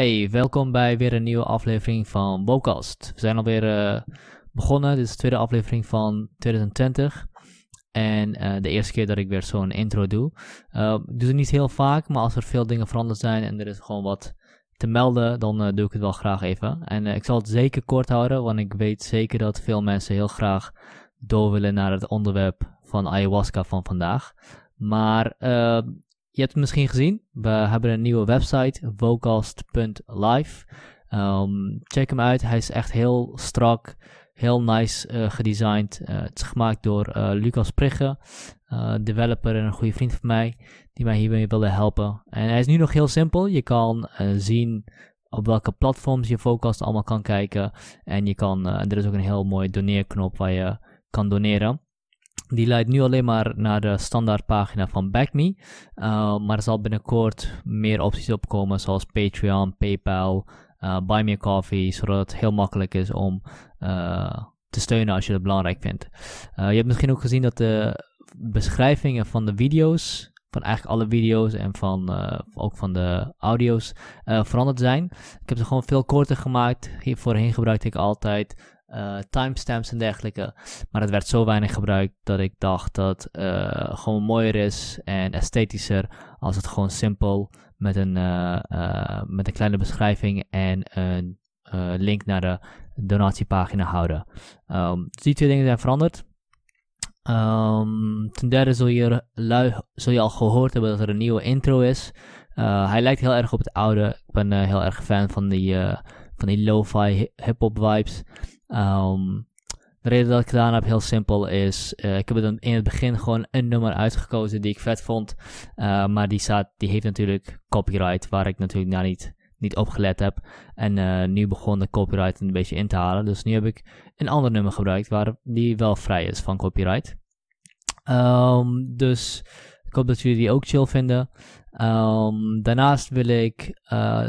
Hey, welkom bij weer een nieuwe aflevering van Vocast. We zijn alweer begonnen, dit is de tweede aflevering van 2020. En de eerste keer dat ik weer zo'n intro doe. Ik doe het niet heel vaak, maar als er veel dingen veranderd zijn en er is gewoon wat te melden, dan doe ik het wel graag even. En ik zal het zeker kort houden, want ik weet zeker dat veel mensen heel graag door willen naar het onderwerp van ayahuasca van vandaag. Maar je hebt het misschien gezien, we hebben een nieuwe website, vocast.live. Check hem uit, hij is echt heel strak, heel nice gedesigned. Het is gemaakt door Lucas Prigge, developer en een goede vriend van mij, die mij hiermee wilde helpen. En hij is nu nog heel simpel, je kan zien op welke platforms je Vocast allemaal kan kijken. En je kan, er is ook een heel mooie doneerknop waar je kan doneren. Die leidt nu alleen maar naar de standaardpagina van BackMe. Maar er zal binnenkort meer opties opkomen zoals Patreon, PayPal, BuyMeACoffee. Zodat het heel makkelijk is om te steunen als je het belangrijk vindt. Je hebt misschien ook gezien dat de beschrijvingen van de video's, van eigenlijk alle video's en van, ook van de audio's veranderd zijn. Ik heb ze gewoon veel korter gemaakt. Voorheen gebruikte ik altijd timestamps en dergelijke, maar het werd zo weinig gebruikt dat ik dacht dat gewoon mooier is en esthetischer als het gewoon simpel met een kleine beschrijving en een link naar de donatiepagina houden. Dus die twee dingen zijn veranderd. Ten derde zul je al gehoord hebben dat er een nieuwe intro is. Hij lijkt heel erg op het oude. Ik ben heel erg fan van die lo-fi hip-hop vibes. De reden dat ik het gedaan heb, heel simpel, is ik heb dan in het begin gewoon een nummer uitgekozen die ik vet vond. Maar die heeft natuurlijk copyright, waar ik natuurlijk nou niet op gelet heb. En nu begon de copyright een beetje in te halen. Dus nu heb ik een ander nummer gebruikt, waar die wel vrij is van copyright. Dus ik hoop dat jullie die ook chill vinden. Daarnaast wil ik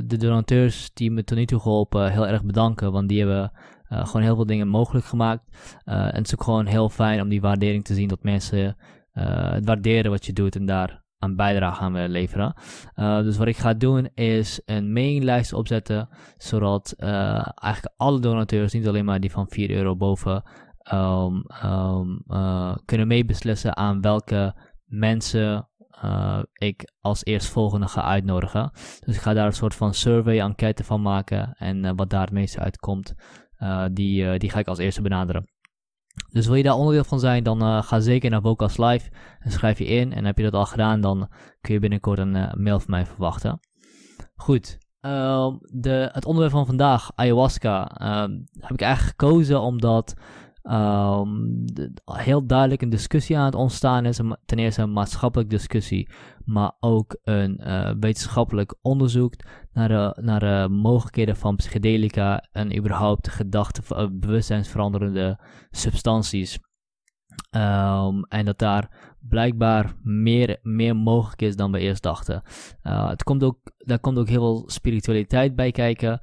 de donateurs die me tot nu toe geholpen heel erg bedanken, want die hebben gewoon heel veel dingen mogelijk gemaakt. En het is ook gewoon heel fijn om die waardering te zien, dat mensen het waarderen wat je doet en daar een bijdrage aan willen leveren. Dus wat ik ga doen is een mailinglijst opzetten, zodat eigenlijk alle donateurs, niet alleen maar die van €4 boven, kunnen meebeslissen aan welke mensen ik als eerstvolgende ga uitnodigen. Dus ik ga daar een soort van survey-enquête van maken. En wat daar het meeste uitkomt, die ga ik als eerste benaderen. Dus wil je daar onderdeel van zijn, dan ga zeker naar Vocast Live en schrijf je in. En heb je dat al gedaan, dan kun je binnenkort een mail van mij verwachten. Goed, het onderwerp van vandaag, ayahuasca, heb ik eigenlijk gekozen omdat heel duidelijk een discussie aan het ontstaan is. Ten eerste een maatschappelijke discussie, maar ook een wetenschappelijk onderzoek naar de mogelijkheden van psychedelica en überhaupt bewustzijnsveranderende substanties. En dat daar blijkbaar meer mogelijk is dan we eerst dachten. Daar komt ook heel veel spiritualiteit bij kijken,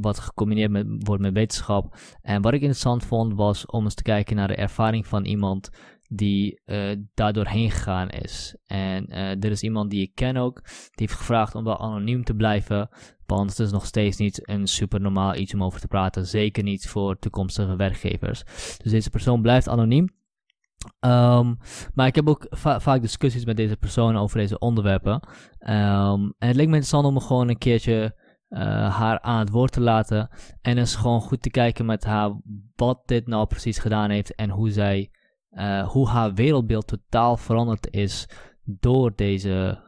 wat gecombineerd wordt met wetenschap. En wat ik interessant vond was om eens te kijken naar de ervaring van iemand die daar doorheen gegaan is. En er is iemand die ik ken ook, die heeft gevraagd om wel anoniem te blijven, want het is nog steeds niet een super normaal iets om over te praten, zeker niet voor toekomstige werkgevers. Dus deze persoon blijft anoniem. Maar ik heb ook vaak discussies met deze persoon over deze onderwerpen. En het leek me interessant om gewoon een keertje haar aan het woord te laten en eens gewoon goed te kijken met haar wat dit nou precies gedaan heeft en hoe haar wereldbeeld totaal veranderd is door deze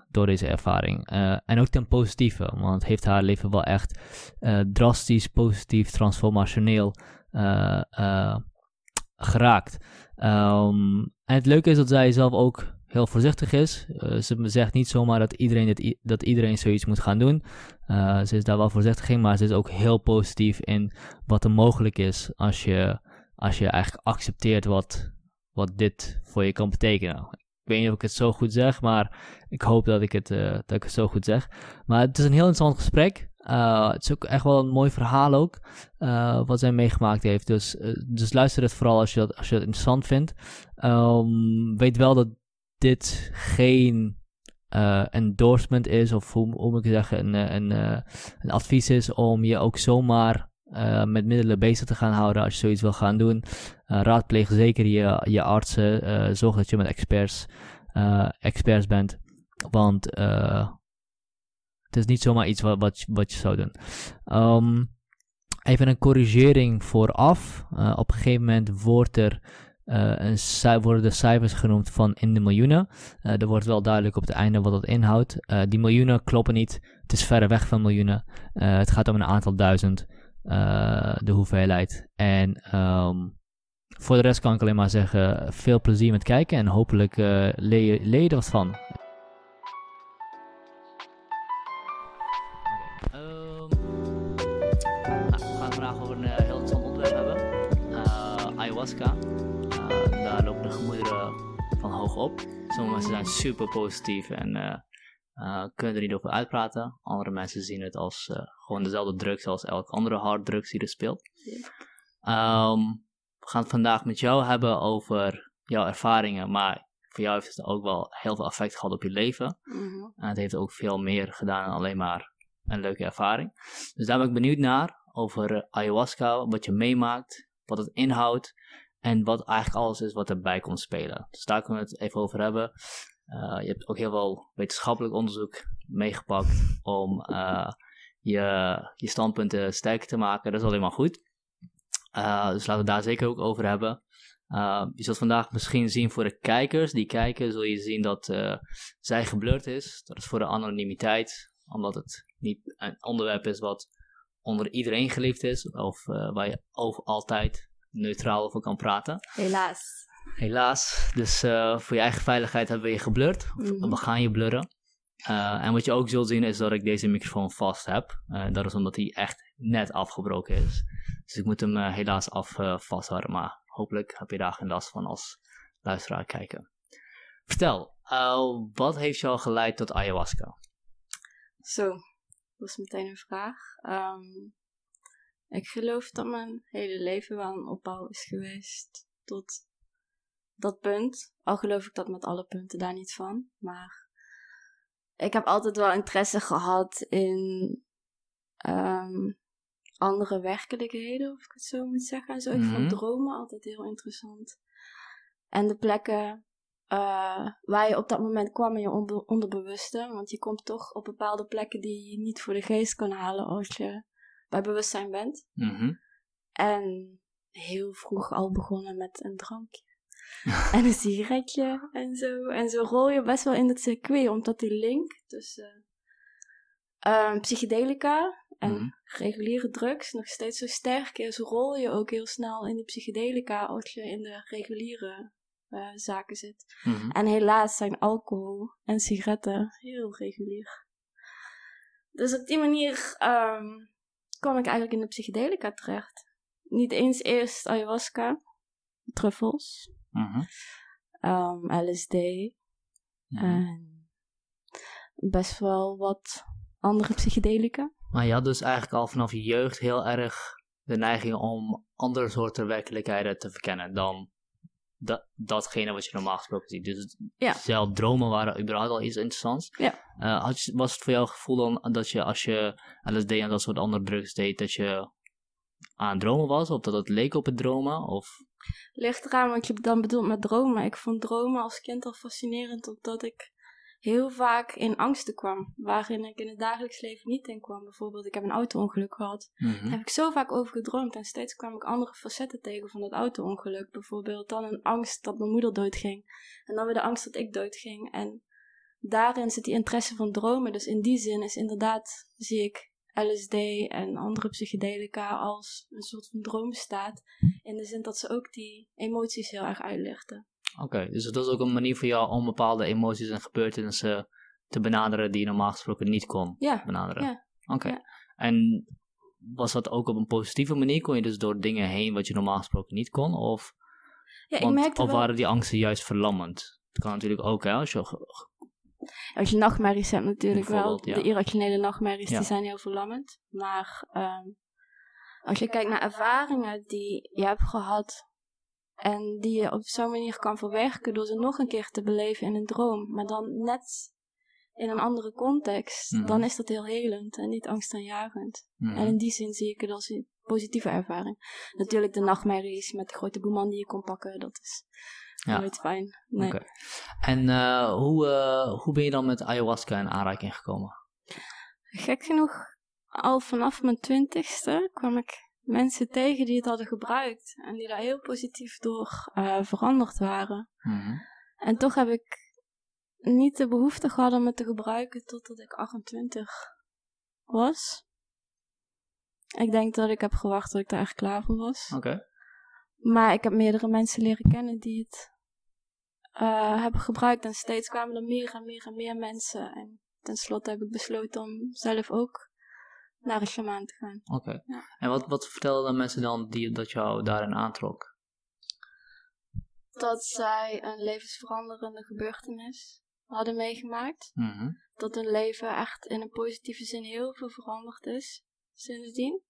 ervaring. En ook ten positieve, want het heeft haar leven wel echt drastisch, positief, transformationeel geraakt. En het leuke is dat zij zelf ook heel voorzichtig is. Ze zegt niet zomaar dat iedereen zoiets moet gaan doen. Ze is daar wel voorzichtig in, maar ze is ook heel positief in wat er mogelijk is als je eigenlijk accepteert wat dit voor je kan betekenen. Ik weet niet of ik het zo goed zeg, maar ik hoop dat ik het zo goed zeg. Maar het is een heel interessant gesprek. Het is ook echt wel een mooi verhaal ook, wat zij meegemaakt heeft. Dus luister het vooral als je dat interessant vindt. Weet wel dat dit geen endorsement is, of hoe moet ik zeggen, een advies is om je ook zomaar met middelen bezig te gaan houden als je zoiets wil gaan doen. Raadpleeg zeker je artsen. Zorg dat je met experts bent. Want het is niet zomaar iets wat je zou doen. Even een corrigering vooraf. Op een gegeven moment worden de cijfers genoemd van in de miljoenen. Er wordt wel duidelijk op het einde wat dat inhoudt. Die miljoenen kloppen niet. Het is verre weg van miljoenen. Het gaat om een aantal duizend. De hoeveelheid. En voor de rest kan ik alleen maar zeggen, veel plezier met kijken en hopelijk leer je er wat van. We gaan vandaag over een heel interessant onderwerp hebben. Ayahuasca. Daar lopen de gemoederen van hoog op. Sommige mensen zijn super positief en kunnen er niet over uitpraten. Andere mensen zien het als gewoon dezelfde drugs als elke andere harddrugs die er speelt. Yeah. We gaan het vandaag met jou hebben over jouw ervaringen. Maar voor jou heeft het ook wel heel veel effect gehad op je leven. Mm-hmm. En het heeft ook veel meer gedaan dan alleen maar een leuke ervaring. Dus daar ben ik benieuwd naar. Over ayahuasca, wat je meemaakt, wat het inhoudt. En wat eigenlijk alles is wat erbij komt spelen. Dus daar kunnen we het even over hebben. Je hebt ook heel veel wetenschappelijk onderzoek meegepakt om je standpunten sterker te maken. Dat is alleen maar goed. Dus laten we het daar zeker ook over hebben. Je zult vandaag misschien zien voor de kijkers die kijken, zul je zien dat zij geblurred is. Dat is voor de anonimiteit, omdat het niet een onderwerp is wat onder iedereen geliefd is. Of waar je over altijd neutraal over kan praten. Helaas, dus voor je eigen veiligheid hebben we je geblurred. Mm-hmm. We gaan je blurren. En wat je ook zult zien is dat ik deze microfoon vast heb. Dat is omdat hij echt net afgebroken is. Dus ik moet hem helaas vasthouden. Maar hopelijk heb je daar geen last van als luisteraar kijken. Vertel, wat heeft jou geleid tot ayahuasca? Zo, dat was meteen een vraag. Ik geloof dat mijn hele leven wel een opbouw is geweest tot dat punt, al geloof ik dat met alle punten daar niet van, maar ik heb altijd wel interesse gehad in andere werkelijkheden, of ik het zo moet zeggen. En zo, mm-hmm. Ik vond dromen altijd heel interessant. En de plekken waar je op dat moment kwam in je onderbewuste, want je komt toch op bepaalde plekken die je niet voor de geest kan halen als je bij bewustzijn bent. Mm-hmm. En heel vroeg al begonnen met een drankje. En een sigaretje en zo. En zo rol je best wel in het circuit, omdat die link tussen psychedelica en reguliere drugs nog steeds zo sterk is. Rol je ook heel snel in die psychedelica als je in de reguliere zaken zit. Mm-hmm. En helaas zijn alcohol en sigaretten heel regulier. Dus op die manier kwam ik eigenlijk in de psychedelica terecht. Niet eens eerst ayahuasca, truffels. Uh-huh. LSD en best wel wat andere psychedelica. Maar je had dus eigenlijk al vanaf je jeugd heel erg de neiging om andere soorten werkelijkheden te verkennen dan datgene wat je normaal gesproken ziet. Dus zelf dromen waren überhaupt al iets interessants. Ja. Was het voor jou het gevoel dan dat je als je LSD en dat soort andere drugs deed, dat je aan dromen was? Of dat het leek op het dromen? Of ligt eraan wat je dan bedoelt met dromen. Ik vond dromen als kind al fascinerend, omdat ik heel vaak in angsten kwam, waarin ik in het dagelijks leven niet in kwam. Bijvoorbeeld, ik heb een auto-ongeluk gehad. Mm-hmm. Daar heb ik zo vaak over gedroomd en steeds kwam ik andere facetten tegen van dat auto-ongeluk. Bijvoorbeeld dan een angst dat mijn moeder doodging en dan weer de angst dat ik doodging. En daarin zit die interesse van dromen. Dus in die zin is inderdaad, zie ik LSD en andere psychedelica als een soort van droomstaat. In de zin dat ze ook die emoties heel erg uitlichten. Oké, dus het was ook een manier voor jou om bepaalde emoties en gebeurtenissen te benaderen die je normaal gesproken niet kon benaderen. Ja. Oké. En was dat ook op een positieve manier? Kon je dus door dingen heen wat je normaal gesproken niet kon? Of, waren die angsten juist verlammend? Dat kan natuurlijk ook, hè, als je nachtmerries hebt natuurlijk wel. Ja. De irrationele nachtmerries die zijn heel verlammend. Maar als je kijkt naar ervaringen die je hebt gehad en die je op zo'n manier kan verwerken door ze nog een keer te beleven in een droom, maar dan net in een andere context, dan is dat heel helend en niet angstaanjagend. En in die zin zie ik het als een positieve ervaring. Natuurlijk de nachtmerries met de grote boeman die je kon pakken, dat is nooit fijn. Nee. Okay. En hoe ben je dan met ayahuasca in aanraking gekomen? Gek genoeg, al vanaf mijn 20e kwam ik mensen tegen die het hadden gebruikt en die daar heel positief door veranderd waren. En toch heb ik niet de behoefte gehad om het te gebruiken totdat ik 28 was. Ik denk dat ik heb gewacht dat ik daar echt klaar voor was. Okay. Maar ik heb meerdere mensen leren kennen die het hebben gebruikt. En steeds kwamen er meer en meer en meer mensen. En tenslotte heb ik besloten om zelf ook naar een shamaan te gaan. Okay. Ja. En wat vertelden mensen dan dat jou daarin aantrok? Dat zij een levensveranderende gebeurtenis hadden meegemaakt. Dat hun leven echt in een positieve zin heel veel veranderd is sindsdien.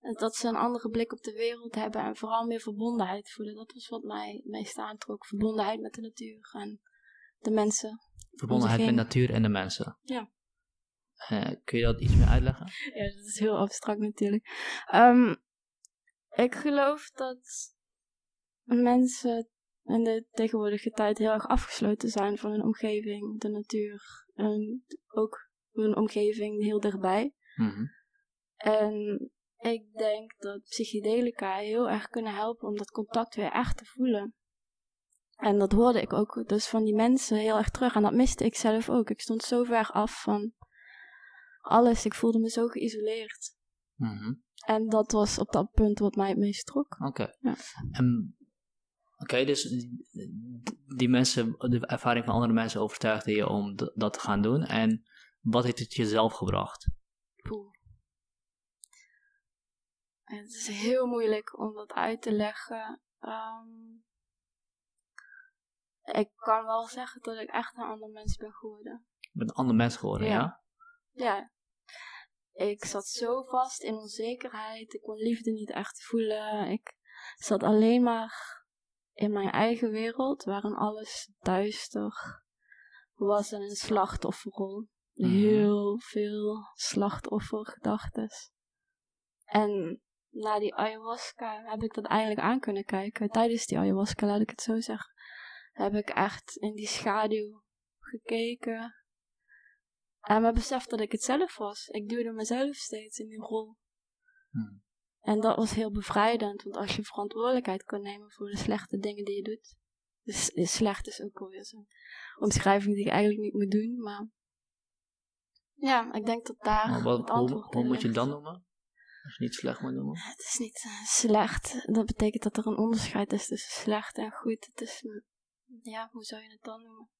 En dat ze een andere blik op de wereld hebben en vooral meer verbondenheid voelen. Dat was wat mij meest aantrok. Verbondenheid met de natuur en de mensen. Verbondenheid met de natuur en de mensen. Ja. Kun je dat iets meer uitleggen? Ja, dat is heel abstract natuurlijk. Ik geloof dat mensen in de tegenwoordige tijd heel erg afgesloten zijn van hun omgeving, de natuur en ook hun omgeving heel dichtbij. En ik denk dat psychedelica heel erg kunnen helpen om dat contact weer echt te voelen. En dat hoorde ik ook dus van die mensen heel erg terug en dat miste ik zelf ook. Ik stond zo ver af van alles, ik voelde me zo geïsoleerd. En dat was op dat punt wat mij het meest trok. Oké. Ja. Oké, dus die mensen, de ervaring van andere mensen overtuigde je om dat te gaan doen. En wat heeft het jezelf gebracht? Het is heel moeilijk om dat uit te leggen. Ik kan wel zeggen dat ik echt een ander mens ben geworden. Een ander mens geworden, ja? Ja. Ik zat zo vast in onzekerheid. Ik kon liefde niet echt voelen. Ik zat alleen maar in mijn eigen wereld, waarin alles duister was en een slachtofferrol. Heel veel slachtoffergedachten. En na die ayahuasca heb ik dat eindelijk aan kunnen kijken. Tijdens die ayahuasca, laat ik het zo zeggen, heb ik echt in die schaduw gekeken. En me beseft dat ik het zelf was. Ik duwde mezelf steeds in die rol. En dat was heel bevrijdend, want als je verantwoordelijkheid kan nemen voor de slechte dingen die je doet. Dus slecht is ook alweer zo'n omschrijving die ik eigenlijk niet moet doen, maar ja, ik denk dat daar het antwoord hoe moet je het dan noemen? Als je niet slecht moet noemen? Het is niet slecht. Dat betekent dat er een onderscheid is tussen slecht en goed. Het is, ja, hoe zou je het dan noemen?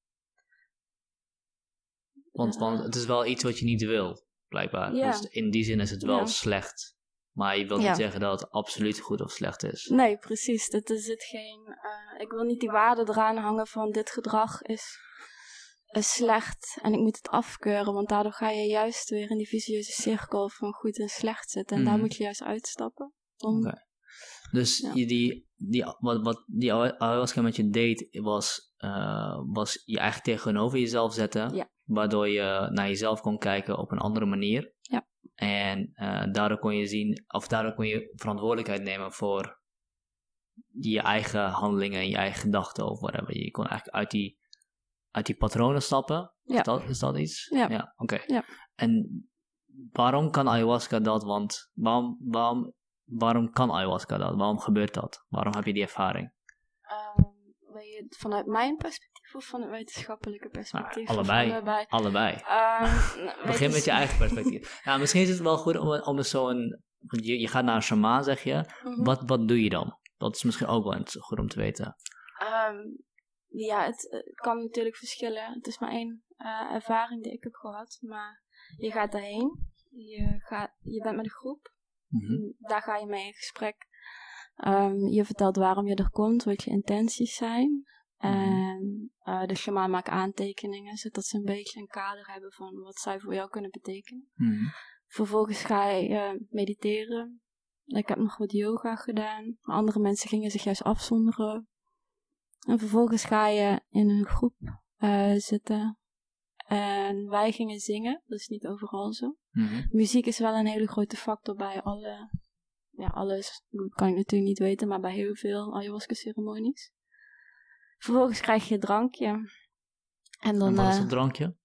Want het is wel iets wat je niet wil, blijkbaar. Ja. Dus in die zin is het wel slecht. Maar je wilt niet zeggen dat het absoluut goed of slecht is. Nee, precies. Dat is het geen. Ik wil niet die waarde eraan hangen van dit gedrag is slecht en ik moet het afkeuren. Want daardoor ga je juist weer in die vicieuze cirkel van goed en slecht zitten. En daar moet je juist uitstappen. Oké. Dus wat die ayahuasca met je deed, was je eigen tegenover jezelf zetten. Ja. Waardoor je naar jezelf kon kijken op een andere manier. Ja. En daardoor kon je verantwoordelijkheid nemen voor je eigen handelingen en je eigen gedachten of whatever. Je kon eigenlijk uit die patronen stappen. Ja. Is dat iets? Ja. Ja, oké. Ja. En waarom kan ayahuasca dat? Want waarom kan ayahuasca dat? Waarom gebeurt dat? Waarom heb je die ervaring? Wil je het vanuit mijn perspectief of van het wetenschappelijke perspectief? Allebei. Begin met je eigen perspectief. Nou, misschien is het wel goed om zo'n. Je gaat naar een shamaan, zeg je. Wat doe je dan? Dat is misschien ook wel goed om te weten. Het kan natuurlijk verschillen. Het is maar één ervaring die ik heb gehad. Maar je gaat daarheen. Je bent met een groep. Daar ga je mee in gesprek. Je vertelt waarom je er komt, wat je intenties zijn. En de shamaan maakt aantekeningen, zodat ze een beetje een kader hebben van wat zij voor jou kunnen betekenen. Vervolgens ga je mediteren. Ik heb nog wat yoga gedaan. Andere mensen gingen zich juist afzonderen. En vervolgens ga je in een groep zitten. En wij gingen zingen, dat is niet overal zo. Mm-hmm. Muziek is wel een hele grote factor bij alle, ja, alles kan ik natuurlijk niet weten, maar bij heel veel ayahuasca ceremonies. Vervolgens krijg je een drankje. En dan, wat is het drankje?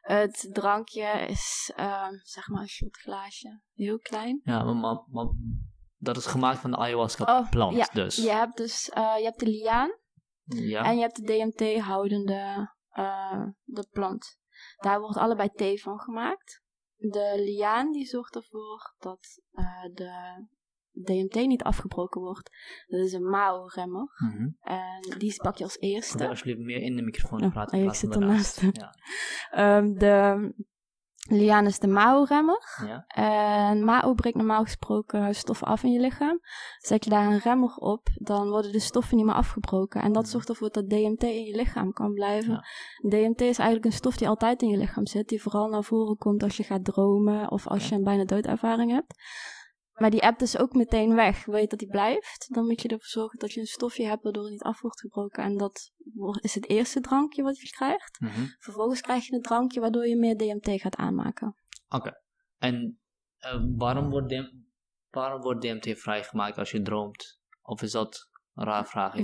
Het drankje is zeg maar een shotglaasje, heel klein. Ja, maar dat is gemaakt van de ayahuasca-plant, ja, dus. Je hebt de liaan en je hebt de DMT-houdende de plant. Daar wordt allebei thee van gemaakt. De liaan die zorgt ervoor dat de DMT niet afgebroken wordt. Dat is een mao-remmer. Mm-hmm. En die pak je als eerste. Probeer alsjeblieft meer in de microfoon te praten. Ik zit ernaast. Ja. De liaan is de mao-remmer. Ja. En mao breekt normaal gesproken stoffen af in je lichaam. Zet je daar een remmer op, dan worden de stoffen niet meer afgebroken. En dat zorgt ervoor dat DMT in je lichaam kan blijven. Ja. DMT is eigenlijk een stof die altijd in je lichaam zit. Die vooral naar voren komt als je gaat dromen of als je een bijna doodervaring hebt. Maar die app is ook meteen weg. Wil je dat die blijft, dan moet je ervoor zorgen dat je een stofje hebt waardoor het niet af wordt gebroken. En dat is het eerste drankje wat je krijgt. Mm-hmm. Vervolgens krijg je een drankje waardoor je meer DMT gaat aanmaken. Oké. En waarom wordt DMT vrijgemaakt als je droomt? Of is dat een raar vraag? We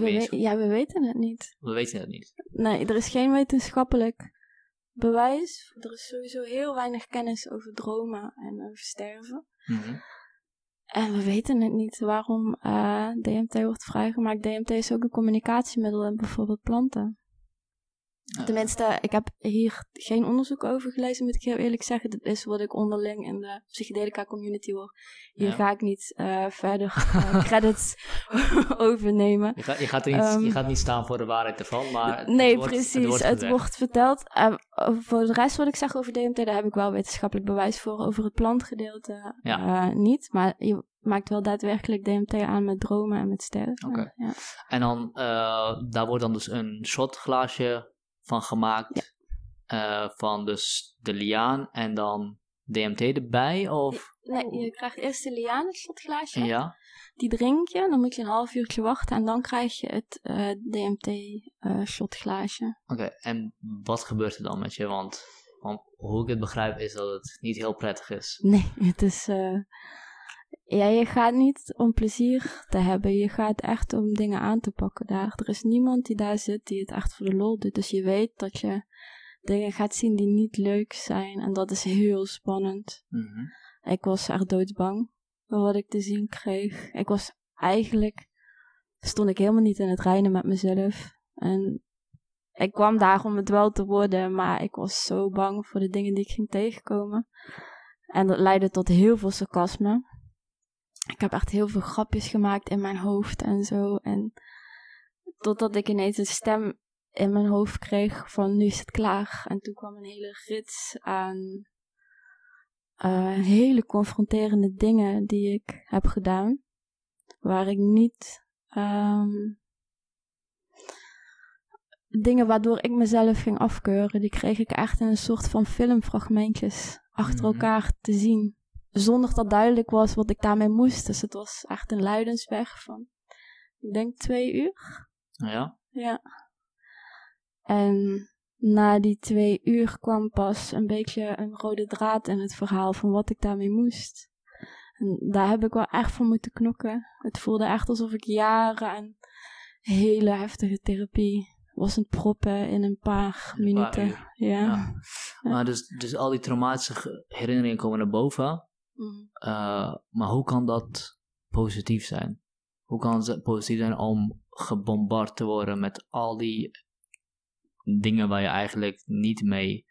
weten het niet. We weten het niet. Nee, er is geen wetenschappelijk bewijs. Er is sowieso heel weinig kennis over dromen en over sterven. Mm-hmm. En we weten het niet waarom DMT wordt vrijgemaakt. DMT is ook een communicatiemiddel in bijvoorbeeld planten. Tenminste, ik heb hier geen onderzoek over gelezen, moet ik heel eerlijk zeggen. Dat is wat ik onderling in de psychedelica community hoor. Hier ga ik niet verder credits overnemen. Je gaat niet staan voor de waarheid ervan, maar... Het wordt verteld. Voor de rest wat ik zeg over DMT, daar heb ik wel wetenschappelijk bewijs voor. Over het plantgedeelte niet, maar je maakt wel daadwerkelijk DMT aan met dromen en met sterven. Okay. Ja. En dan, daar wordt dan dus een shotglaasje van gemaakt, van dus de liaan en dan DMT erbij, of? Nee, je krijgt eerst de liaan, het shotglaasje. Ja. Die drink je, dan moet je een half uurtje wachten en dan krijg je het DMT-shotglaasje. Oké, en wat gebeurt er dan met je? Want hoe ik het begrijp is dat het niet heel prettig is. Nee, het is... je gaat niet om plezier te hebben. Je gaat echt om dingen aan te pakken daar. Er is niemand die daar zit die het echt voor de lol doet. Dus je weet dat je dingen gaat zien die niet leuk zijn. En dat is heel spannend. Mm-hmm. Ik was echt doodsbang voor wat ik te zien kreeg. Stond ik helemaal niet in het reinen met mezelf. En ik kwam daar om het wel te worden. Maar ik was zo bang voor de dingen die ik ging tegenkomen. En dat leidde tot heel veel sarcasme. Ik heb echt heel veel grapjes gemaakt in mijn hoofd en zo. En totdat ik ineens een stem in mijn hoofd kreeg van nu is het klaar. En toen kwam een hele rits aan hele confronterende dingen die ik heb gedaan. Waar ik niet... dingen waardoor ik mezelf ging afkeuren. Die kreeg ik echt in een soort van filmfragmentjes achter elkaar te zien. Zonder dat duidelijk was wat ik daarmee moest. Dus het was echt een luidensweg van, ik denk 2 uur. Ja? Ja. En na die 2 uur kwam pas een beetje een rode draad in het verhaal van wat ik daarmee moest. En daar heb ik wel echt voor moeten knokken. Het voelde echt alsof ik jaren aan hele heftige therapie was aan het proppen in een paar minuten. Ja. Maar dus al die traumatische herinneringen komen naar boven. Maar hoe kan dat positief zijn? Hoe kan het positief zijn om gebombardeerd te worden met al die dingen waar je eigenlijk niet mee...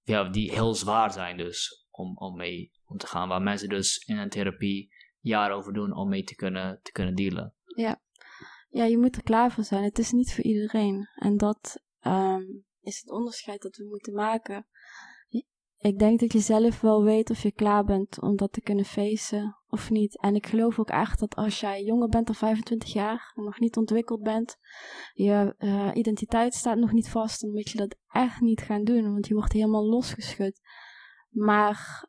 Ja, die heel zwaar zijn dus om mee om te gaan. Waar mensen dus in een therapie jaren over doen om mee te kunnen dealen. Ja, je moet er klaar voor zijn. Het is niet voor iedereen. En dat is het onderscheid dat we moeten maken. Ik denk dat je zelf wel weet of je klaar bent om dat te kunnen facen of niet. En ik geloof ook echt dat als jij jonger bent dan 25 jaar en nog niet ontwikkeld bent, je identiteit staat nog niet vast, dan moet je dat echt niet gaan doen, want je wordt helemaal losgeschud. Maar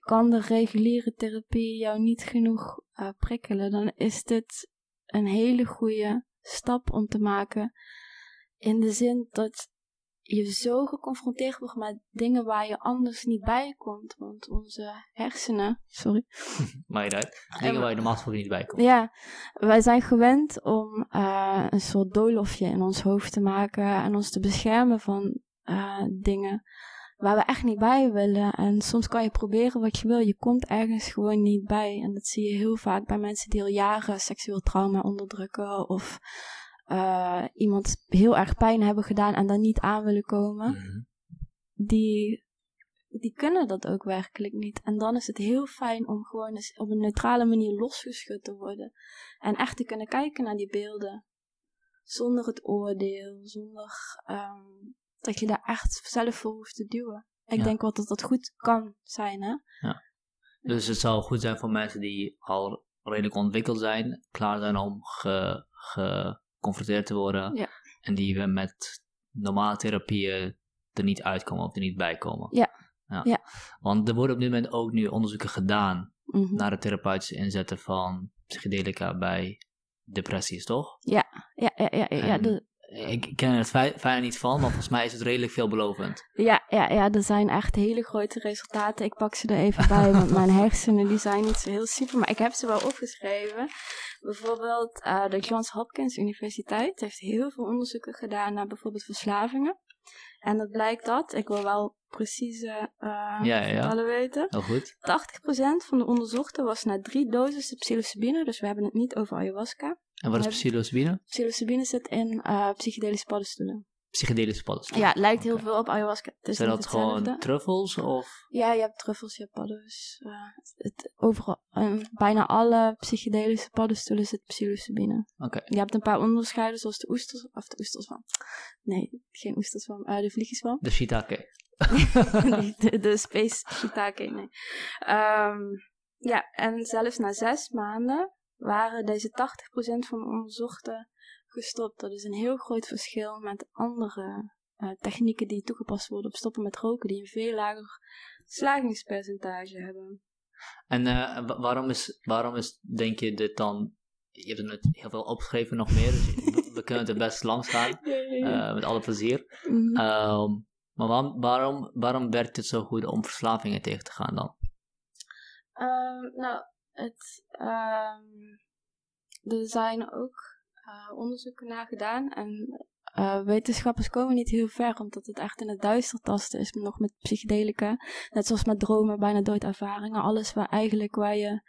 kan de reguliere therapie jou niet genoeg prikkelen, dan is dit een hele goede stap om te maken in de zin dat je zo geconfronteerd wordt met dingen waar je anders niet bij komt. Want onze hersenen, sorry. Maar je uit. Dingen waar je normaal voor niet bij komt. Ja, wij zijn gewend om een soort doolhofje in ons hoofd te maken. En ons te beschermen van dingen waar we echt niet bij willen. En soms kan je proberen wat je wil. Je komt ergens gewoon niet bij. En dat zie je heel vaak bij mensen die al jaren seksueel trauma onderdrukken. Of... iemand heel erg pijn hebben gedaan en daar niet aan willen komen, die kunnen dat ook werkelijk niet. En dan is het heel fijn om gewoon eens op een neutrale manier losgeschud te worden. En echt te kunnen kijken naar die beelden. Zonder het oordeel, zonder dat je daar echt zelf voor hoeft te duwen. Ik denk wel dat dat goed kan zijn, hè? Ja. Dus het zou goed zijn voor mensen die al redelijk ontwikkeld zijn, klaar zijn om geconfronteerd te worden en die we met normale therapieën er niet uitkomen of er niet bij komen. Ja. Want er worden op dit moment ook nu onderzoeken gedaan naar het therapeutische inzetten van psychedelica bij depressies, toch? Ja. Ik ken er fijn niet van, maar volgens mij is het redelijk veelbelovend. Ja, er zijn echt hele grote resultaten. Ik pak ze er even bij, want mijn hersenen die zijn niet zo heel super. Maar ik heb ze wel opgeschreven. Bijvoorbeeld de Johns Hopkins Universiteit heeft heel veel onderzoeken gedaan naar bijvoorbeeld verslavingen. En dat blijkt dat, ik wil wel precieze getallen weten. Heel goed. 80% van de onderzochten was na 3 dosissen psilocybine, dus we hebben het niet over ayahuasca. En wat is psilocybine? Psilocybine zit in psychedelische paddenstoelen. Psychedelische paddenstoelen? Ja, het lijkt heel veel op ayahuasca. Zijn dat gewoon truffels? Of? Ja, je hebt truffels, je hebt paddo's. Overal, bijna alle psychedelische paddenstoelen zit psilocybine. Okay. Je hebt een paar onderscheiden, zoals de oesters, of de oesterzwam. Nee, geen oesterzwam, de vliegenzwam. De shiitake. de space shiitake, nee. En zelfs na 6 maanden waren deze 80% van de onderzochten gestopt. Dat is een heel groot verschil met andere technieken die toegepast worden op stoppen met roken, die een veel lager slagingspercentage hebben. En waarom is, denk je, dit dan... Je hebt er net heel veel opgeschreven nog meer, dus we kunnen het best langs gaan, met alle plezier. Maar waarom werkt het zo goed om verslavingen tegen te gaan dan? Er zijn ook onderzoeken naar gedaan en wetenschappers komen niet heel ver, omdat het echt in het duister tasten is, nog met psychedelica, net zoals met dromen, bijna doodervaringen, alles waar je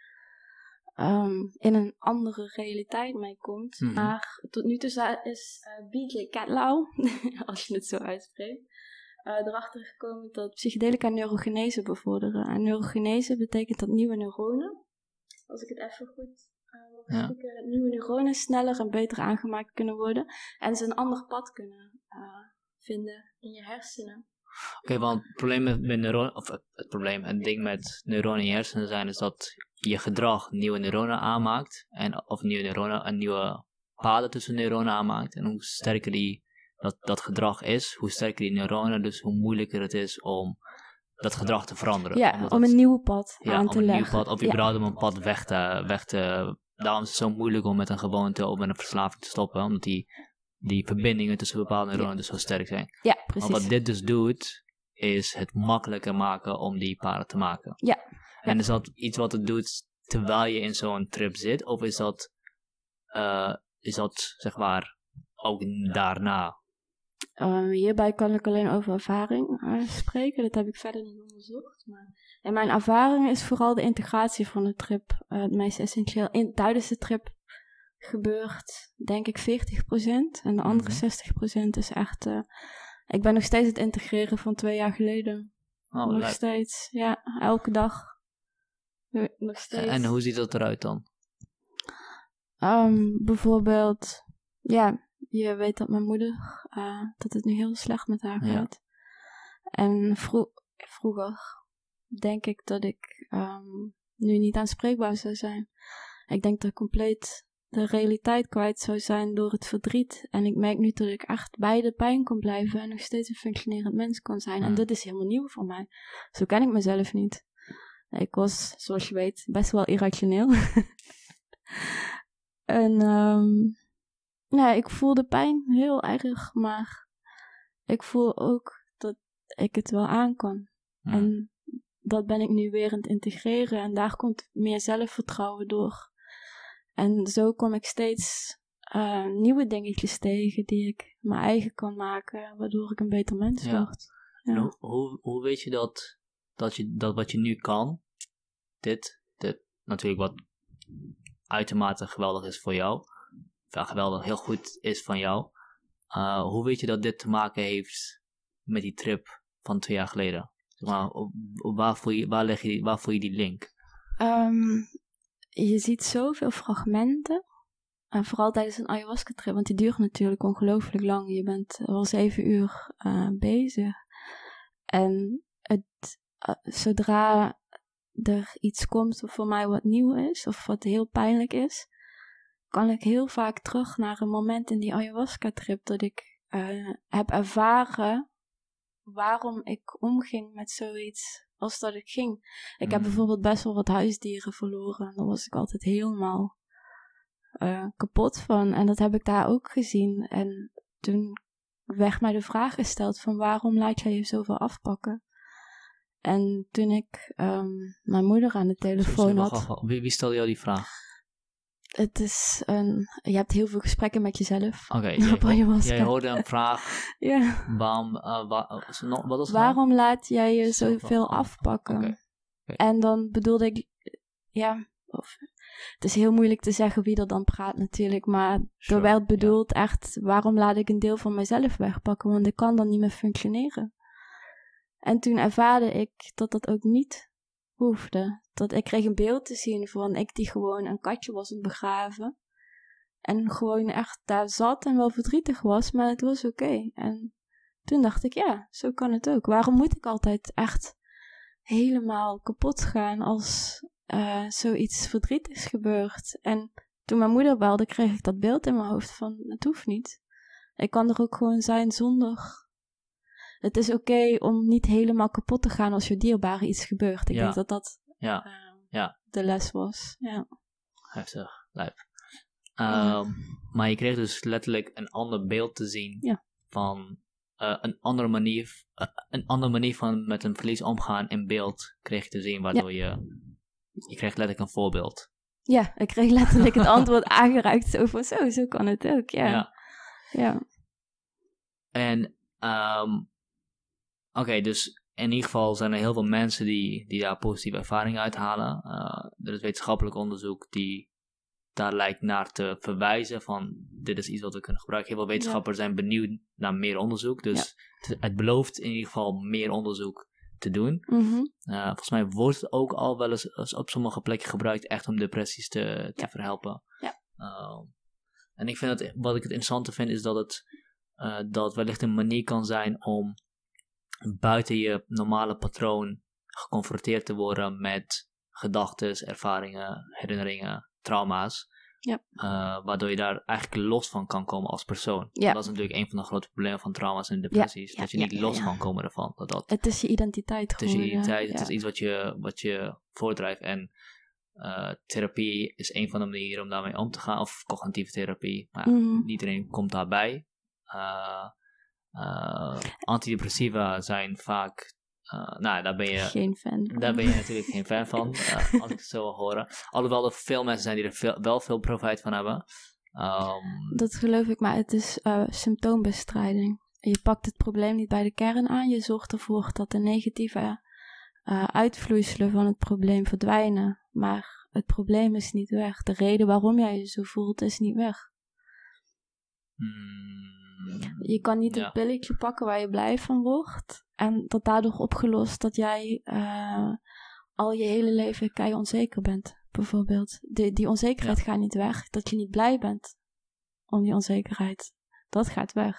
in een andere realiteit mee komt. Mm-hmm. Maar tot nu toe is B.J. Kettlau, als je het zo uitspreekt, erachter gekomen dat psychedelica neurogenese bevorderen. En neurogenese betekent dat nieuwe neuronen, als ik het even goed nieuwe neuronen sneller en beter aangemaakt kunnen worden. En ze een ander pad kunnen vinden in je hersenen. Oké, want het probleem met neuronen, of het ding met neuronen in je hersenen zijn, is dat je gedrag nieuwe neuronen aanmaakt. Of nieuwe neuronen en nieuwe paden tussen neuronen aanmaakt. En hoe sterker dat gedrag is, hoe sterker die neuronen, dus hoe moeilijker het is om dat gedrag te veranderen. Ja, om een nieuw pad aan te leggen. Of überhaupt om een pad weg te... Daarom is het zo moeilijk om met een gewoonte of met een verslaving te stoppen. Omdat die verbindingen tussen bepaalde neuronen dus zo sterk zijn. Ja, precies. Maar wat dit dus doet, is het makkelijker maken om die paden te maken. Ja. En is dat iets wat het doet terwijl je in zo'n trip zit? Of is dat, zeg maar, ook daarna? Hierbij kan ik alleen over ervaring spreken. Dat heb ik verder niet onderzocht. Maar in mijn ervaring is vooral de integratie van de trip het meest essentieel. Tijdens de trip gebeurt, denk ik, 40%. En de andere 60% is echt... ik ben nog steeds het integreren van 2 jaar geleden. Oh, nog steeds, ja. Elke dag. Nog steeds. En hoe ziet dat eruit dan? Bijvoorbeeld... Ja... Je weet dat mijn moeder, dat het nu heel slecht met haar gaat. En vroeger denk ik dat ik nu niet aanspreekbaar zou zijn. Ik denk dat ik compleet de realiteit kwijt zou zijn door het verdriet. En ik merk nu dat ik echt bij de pijn kon blijven en nog steeds een functionerend mens kon zijn. En dat is helemaal nieuw voor mij. Zo ken ik mezelf niet. Ik was, zoals je weet, best wel irrationeel. En... ik voelde pijn heel erg, maar ik voel ook dat ik het wel aan kan. Ja. En dat ben ik nu weer aan het integreren. En daar komt meer zelfvertrouwen door. En zo kom ik steeds nieuwe dingetjes tegen die ik mijn eigen kan maken. Waardoor ik een beter mens word. Ja. En hoe weet je dat wat je nu kan, dit natuurlijk wat uitermate geweldig is voor jou. Of geweldig, heel goed is van jou. Hoe weet je dat dit te maken heeft met die trip van 2 jaar geleden? Waar voel je die link? Je ziet zoveel fragmenten. En vooral tijdens een ayahuasca trip. Want die duurt natuurlijk ongelooflijk lang. Je bent al 7 uur bezig. En zodra er iets komt voor mij wat nieuw is. Of wat heel pijnlijk is. Kan ik heel vaak terug naar een moment in die ayahuasca trip. Dat ik heb ervaren waarom ik omging met zoiets als dat ik ging. Ik heb bijvoorbeeld best wel wat huisdieren verloren. En daar was ik altijd helemaal kapot van. En dat heb ik daar ook gezien. En toen werd mij de vraag gesteld van waarom laat jij je zoveel afpakken? En toen ik mijn moeder aan de telefoon had... Wie stelde jou die vraag? Het is je hebt heel veel gesprekken met jezelf. Oké, jij hoorde een vraag. Ja. Bam, wat was het? Waarom nou? Laat jij je zoveel afpakken? Okay. En dan bedoelde ik, het is heel moeilijk te zeggen wie er dan praat natuurlijk, maar er werd bedoeld echt, waarom laat ik een deel van mezelf wegpakken? Want ik kan dan niet meer functioneren. En toen ervaarde ik dat ook niet hoefde. Dat ik kreeg een beeld te zien van ik die gewoon een katje was aan het begraven. En gewoon echt daar zat en wel verdrietig was, maar het was oké. En toen dacht ik, zo kan het ook. Waarom moet ik altijd echt helemaal kapot gaan als zoiets verdrietigs gebeurt? En toen mijn moeder belde, kreeg ik dat beeld in mijn hoofd van het hoeft niet. Ik kan er ook gewoon zijn zonder... Het is oké om niet helemaal kapot te gaan als je dierbare iets gebeurt. Ik denk dat de les was. Ja. Heftig, lijp. Maar je kreeg dus letterlijk een ander beeld te zien van een andere manier van met een verlies omgaan in beeld kreeg je te zien, waardoor je kreeg letterlijk een voorbeeld. Ja, ik kreeg letterlijk het antwoord aangereikt zo kan het ook, ja. En Oké, dus in ieder geval zijn er heel veel mensen die daar positieve ervaringen uithalen. Er is wetenschappelijk onderzoek die daar lijkt naar te verwijzen van dit is iets wat we kunnen gebruiken. Heel veel wetenschappers zijn benieuwd naar meer onderzoek. Dus het belooft in ieder geval meer onderzoek te doen. Mm-hmm. Volgens mij wordt het ook al wel eens op sommige plekken gebruikt echt om depressies te verhelpen. Ja. En ik vind dat, wat ik het interessante vind is dat het dat wellicht een manier kan zijn om buiten je normale patroon geconfronteerd te worden met gedachten, ervaringen, herinneringen, trauma's. Ja. Waardoor je daar eigenlijk los van kan komen als persoon. Ja. Dat is natuurlijk een van de grote problemen van trauma's en depressies. Ja. Dat je niet los kan komen ervan. Het is je identiteit geworden. Het is je identiteit. Het is iets wat je voortdrijft. En therapie is een van de manieren om daarmee om te gaan. Of cognitieve therapie. Maar iedereen komt daarbij. Antidepressiva zijn vaak... daar ben je... Geen fan van. Daar ben je natuurlijk geen fan van, als ik het zo wil horen. Alhoewel er veel mensen zijn die er wel veel profijt van hebben. Dat geloof ik, maar het is symptoombestrijding. Je pakt het probleem niet bij de kern aan. Je zorgt ervoor dat de negatieve uitvloeiselen van het probleem verdwijnen. Maar het probleem is niet weg. De reden waarom jij je zo voelt is niet weg. Je kan niet het pilletje pakken waar je blij van wordt. En dat daardoor opgelost dat jij al je hele leven kei onzeker bent, bijvoorbeeld. Die onzekerheid gaat niet weg. Dat je niet blij bent om die onzekerheid. Dat gaat weg.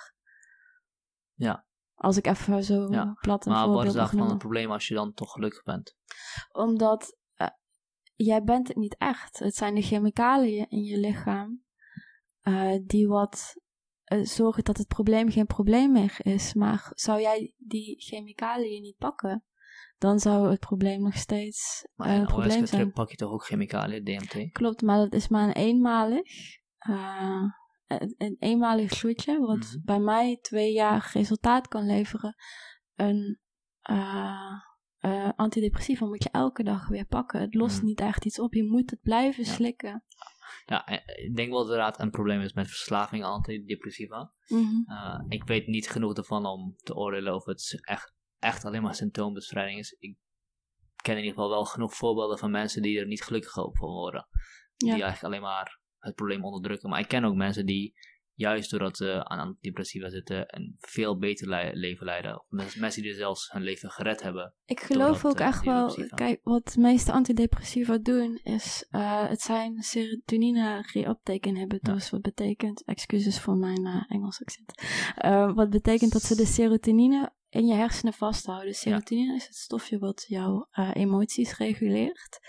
Ja. Als ik even zo plat een voorbeeld noem. Maar wat is dat dan het probleem als je dan toch gelukkig bent? Omdat jij bent het niet echt. Het zijn de chemicaliën in je lichaam die wat... zorgen dat het probleem geen probleem meer is. Maar zou jij die chemicaliën niet pakken, dan zou het probleem nog steeds een probleem zijn. Maar pak je toch ook chemicaliën, DMT? Klopt, maar dat is maar een eenmalig. een eenmalig slotje, wat bij mij 2 jaar resultaat kan leveren. Een antidepressiva moet je elke dag weer pakken. Het lost niet echt iets op. Je moet het blijven slikken. Ja, ik denk wel dat inderdaad een probleem is met verslaving aan antidepressiva. Ik weet niet genoeg ervan om te oordelen of het echt alleen maar symptoombestrijding is. Ik ken in ieder geval wel genoeg voorbeelden van mensen die er niet gelukkig op van worden. Ja. Die eigenlijk alleen maar het probleem onderdrukken. Maar ik ken ook mensen die juist doordat ze aan antidepressiva zitten een veel beter leven leiden. Of mensen die zelfs hun leven gered hebben. Ik geloof ook echt wel, kijk, wat de meeste antidepressiva doen is, het zijn serotonine reuptake inhibitors. Wat betekent, excuses voor mijn Engels accent. Wat betekent dat ze de serotonine in je hersenen vasthouden. Serotonine is het stofje wat jouw emoties reguleert.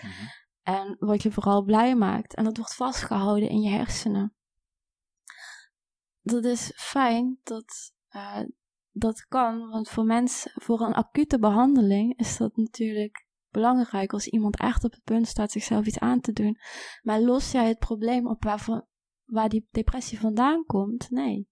En wat je vooral blij maakt. En dat wordt vastgehouden in je hersenen. Dat is fijn, dat kan. Want voor mensen, voor een acute behandeling is dat natuurlijk belangrijk. Als iemand echt op het punt staat zichzelf iets aan te doen. Maar los jij het probleem op waar die depressie vandaan komt? Nee.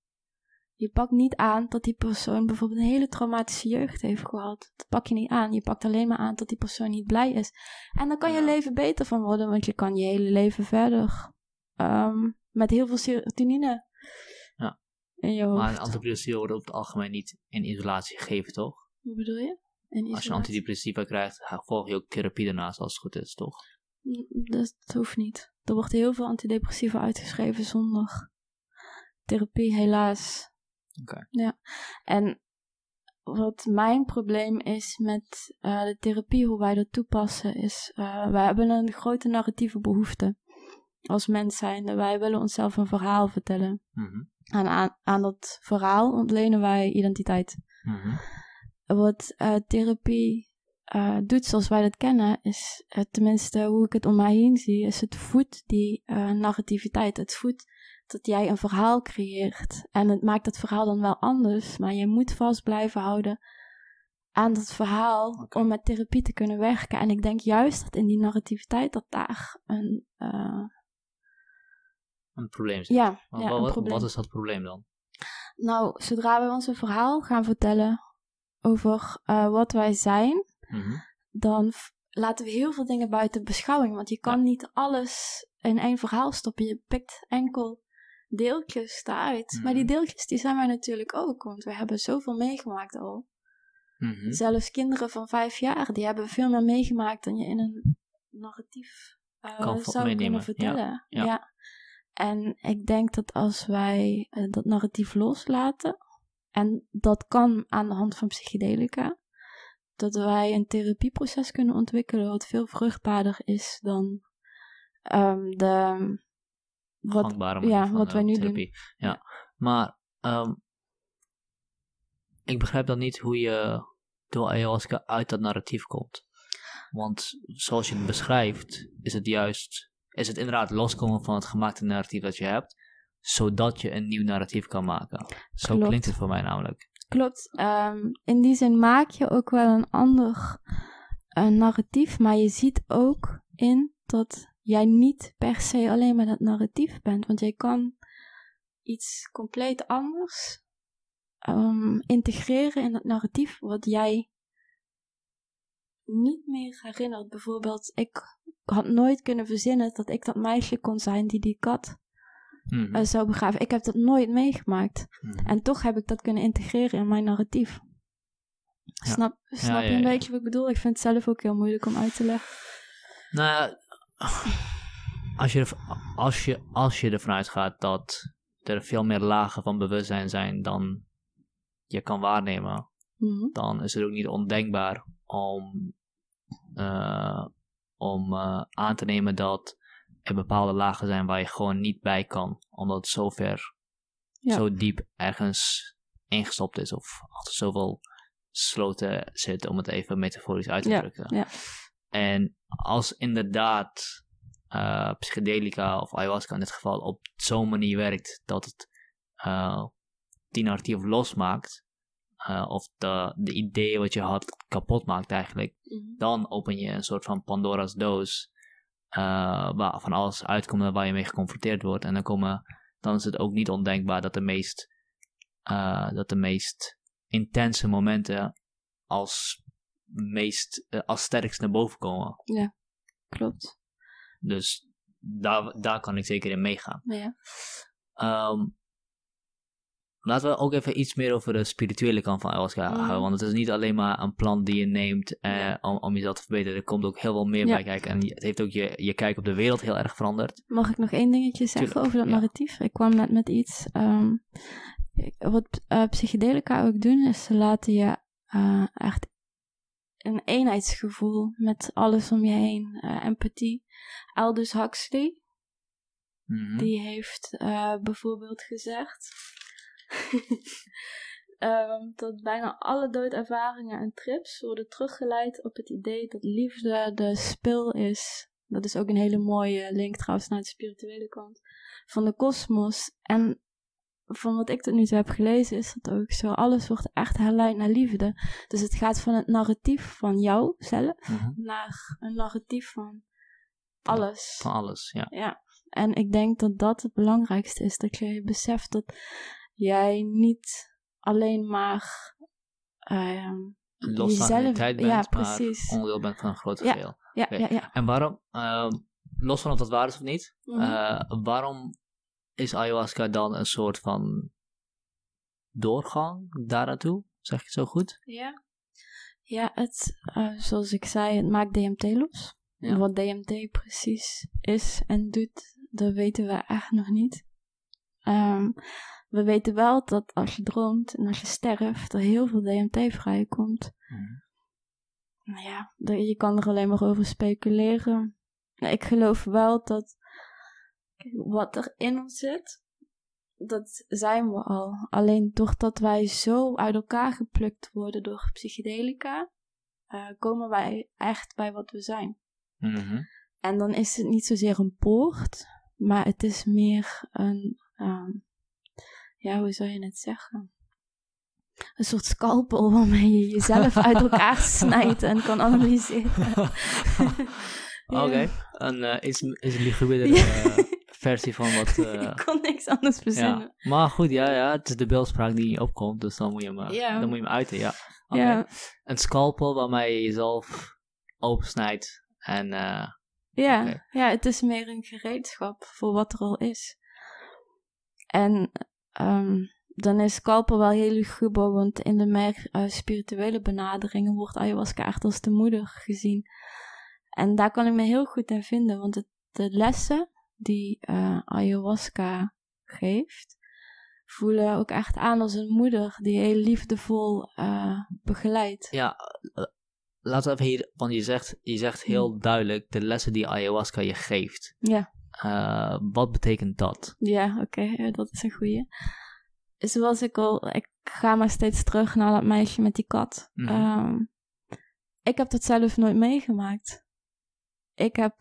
Je pakt niet aan dat die persoon bijvoorbeeld een hele traumatische jeugd heeft gehad. Dat pak je niet aan. Je pakt alleen maar aan dat die persoon niet blij is. En dan kan je leven beter van worden. Want je kan je hele leven verder met heel veel serotonine in je hoofd. Maar een antidepressiva wordt over het algemeen niet in isolatie gegeven, toch? Hoe bedoel je? Als je antidepressiva krijgt, volg je ook therapie daarnaast als het goed is, toch? Dat hoeft niet. Er wordt heel veel antidepressiva uitgeschreven zonder therapie, helaas. Okay. Ja, en wat mijn probleem is met de therapie, hoe wij dat toepassen, is wij hebben een grote narratieve behoefte als mens zijnde. Wij willen onszelf een verhaal vertellen. En aan dat verhaal ontlenen wij identiteit. Wat therapie doet zoals wij dat kennen, is tenminste hoe ik het om mij heen zie, is het voedt die narrativiteit. Het voedt dat jij een verhaal creëert. En het maakt dat verhaal dan wel anders. Maar je moet vast blijven houden aan dat verhaal. Om met therapie te kunnen werken. En ik denk juist dat in die narrativiteit dat daar een probleem zit. Ja, wat is dat probleem dan? Nou, zodra we ons een verhaal gaan vertellen over wat wij zijn, dan laten we heel veel dingen buiten beschouwing. Want je kan niet alles in één verhaal stoppen. Je pikt enkel deeltjes daaruit. Maar die deeltjes die zijn wij natuurlijk ook. Want we hebben zoveel meegemaakt al. Zelfs kinderen van 5 jaar. Die hebben veel meer meegemaakt dan je in een narratief zou kunnen vertellen. Ja. Ja. En ik denk dat als wij dat narratief loslaten. En dat kan aan de hand van psychedelica. Dat wij een therapieproces kunnen ontwikkelen. Wat veel vruchtbaarder is dan wat wij nu therapie doen. Ja. Maar ik begrijp dan niet hoe je door ayahuasca uit dat narratief komt. Want zoals je het beschrijft, is het inderdaad loskomen van het gemaakte narratief dat je hebt, zodat je een nieuw narratief kan maken. Zo klinkt het voor mij namelijk. Klopt. In die zin maak je ook wel een ander narratief, maar je ziet ook in dat jij niet per se alleen maar dat narratief bent. Want jij kan iets compleet anders integreren in dat narratief wat jij niet meer herinnert. Bijvoorbeeld, ik had nooit kunnen verzinnen dat ik dat meisje kon zijn die kat zou begraven. Ik heb dat nooit meegemaakt. En toch heb ik dat kunnen integreren in mijn narratief. Ja. Snap je een beetje wat ik bedoel? Ik vind het zelf ook heel moeilijk om uit te leggen. Nou Als je ervan uitgaat dat er veel meer lagen van bewustzijn zijn dan je kan waarnemen, dan is het ook niet ondenkbaar om aan te nemen dat er bepaalde lagen zijn waar je gewoon niet bij kan, omdat het zo ver, zo diep ergens ingestopt is of achter zoveel sloten zit, om het even metaforisch uit te drukken. Ja. En als inderdaad psychedelica of ayahuasca in dit geval op zo'n manier werkt dat het die narratief losmaakt, of de ideeën wat je had kapot maakt eigenlijk, dan open je een soort van Pandora's doos waar van alles uitkomt en waar je mee geconfronteerd wordt. En dan komen dan is het ook niet ondenkbaar dat de meest intense momenten als sterkst naar boven komen. Ja, klopt. Dus daar kan ik zeker in meegaan. Ja. Laten we ook even iets meer over de spirituele kant van ayahuasca houden. Want het is niet alleen maar een plant die je neemt om jezelf te verbeteren. Er komt ook heel veel meer bij kijken. En het heeft ook je kijk op de wereld heel erg veranderd. Mag ik nog één dingetje zeggen over dat narratief? Ik kwam net met iets. Wat psychedelica ook doen, is ze laten je echt een eenheidsgevoel met alles om je heen. Empathie. Aldous Huxley, die heeft bijvoorbeeld gezegd dat bijna alle doodervaringen en trips worden teruggeleid op het idee dat liefde de spil is. Dat is ook een hele mooie link trouwens naar de spirituele kant van de kosmos. En van wat ik tot nu toe heb gelezen is dat ook zo. Alles wordt echt herleid naar liefde. Dus het gaat van het narratief van jou zelf naar een narratief van alles. Van alles, ja. En ik denk dat dat het belangrijkste is. Dat je beseft dat jij niet alleen maar los aan de tijd bent, maar onderdeel bent van een groot geheel. Ja, okay. En waarom, los van of dat waar is of niet, waarom is ayahuasca dan een soort van doorgang daar naartoe? Zeg ik het zo goed? Ja, het, zoals ik zei, het maakt DMT los. Ja. Wat DMT precies is en doet, dat weten we echt nog niet. We weten wel dat als je droomt en als je sterft, er heel veel DMT vrijkomt. Nou ja, je kan er alleen maar over speculeren. Ik geloof wel dat wat er in ons zit, dat zijn we al. Alleen doordat wij zo uit elkaar geplukt worden door psychedelica, komen wij echt bij wat we zijn. En dan is het niet zozeer een poort, maar het is meer een... hoe zou je het zeggen? Een soort scalpel waarmee je jezelf uit elkaar snijdt en kan analyseren. Oké, is een liguurdere versie van wat... Ik kon niks anders verzinnen. Ja. Maar goed, het is de beeldspraak die niet opkomt, dus dan moet je hem, uiten, ja. Okay. Yeah. Een scalpel waarmee je jezelf opsnijdt en... het is meer een gereedschap voor wat er al is. En dan is scalpel wel heel luguber, want in de meer spirituele benaderingen wordt ayahuasca echt als de moeder gezien. En daar kan ik me heel goed in vinden, want de lessen die ayahuasca geeft, voelen ook echt aan als een moeder die heel liefdevol begeleidt. Ja, laten we even hier, want je zegt heel duidelijk de lessen die ayahuasca je geeft. Ja. Wat betekent dat? Ja, oké, dat is een goeie. Zoals ik ga maar steeds terug naar dat meisje met die kat. Ik heb dat zelf nooit meegemaakt. Ik heb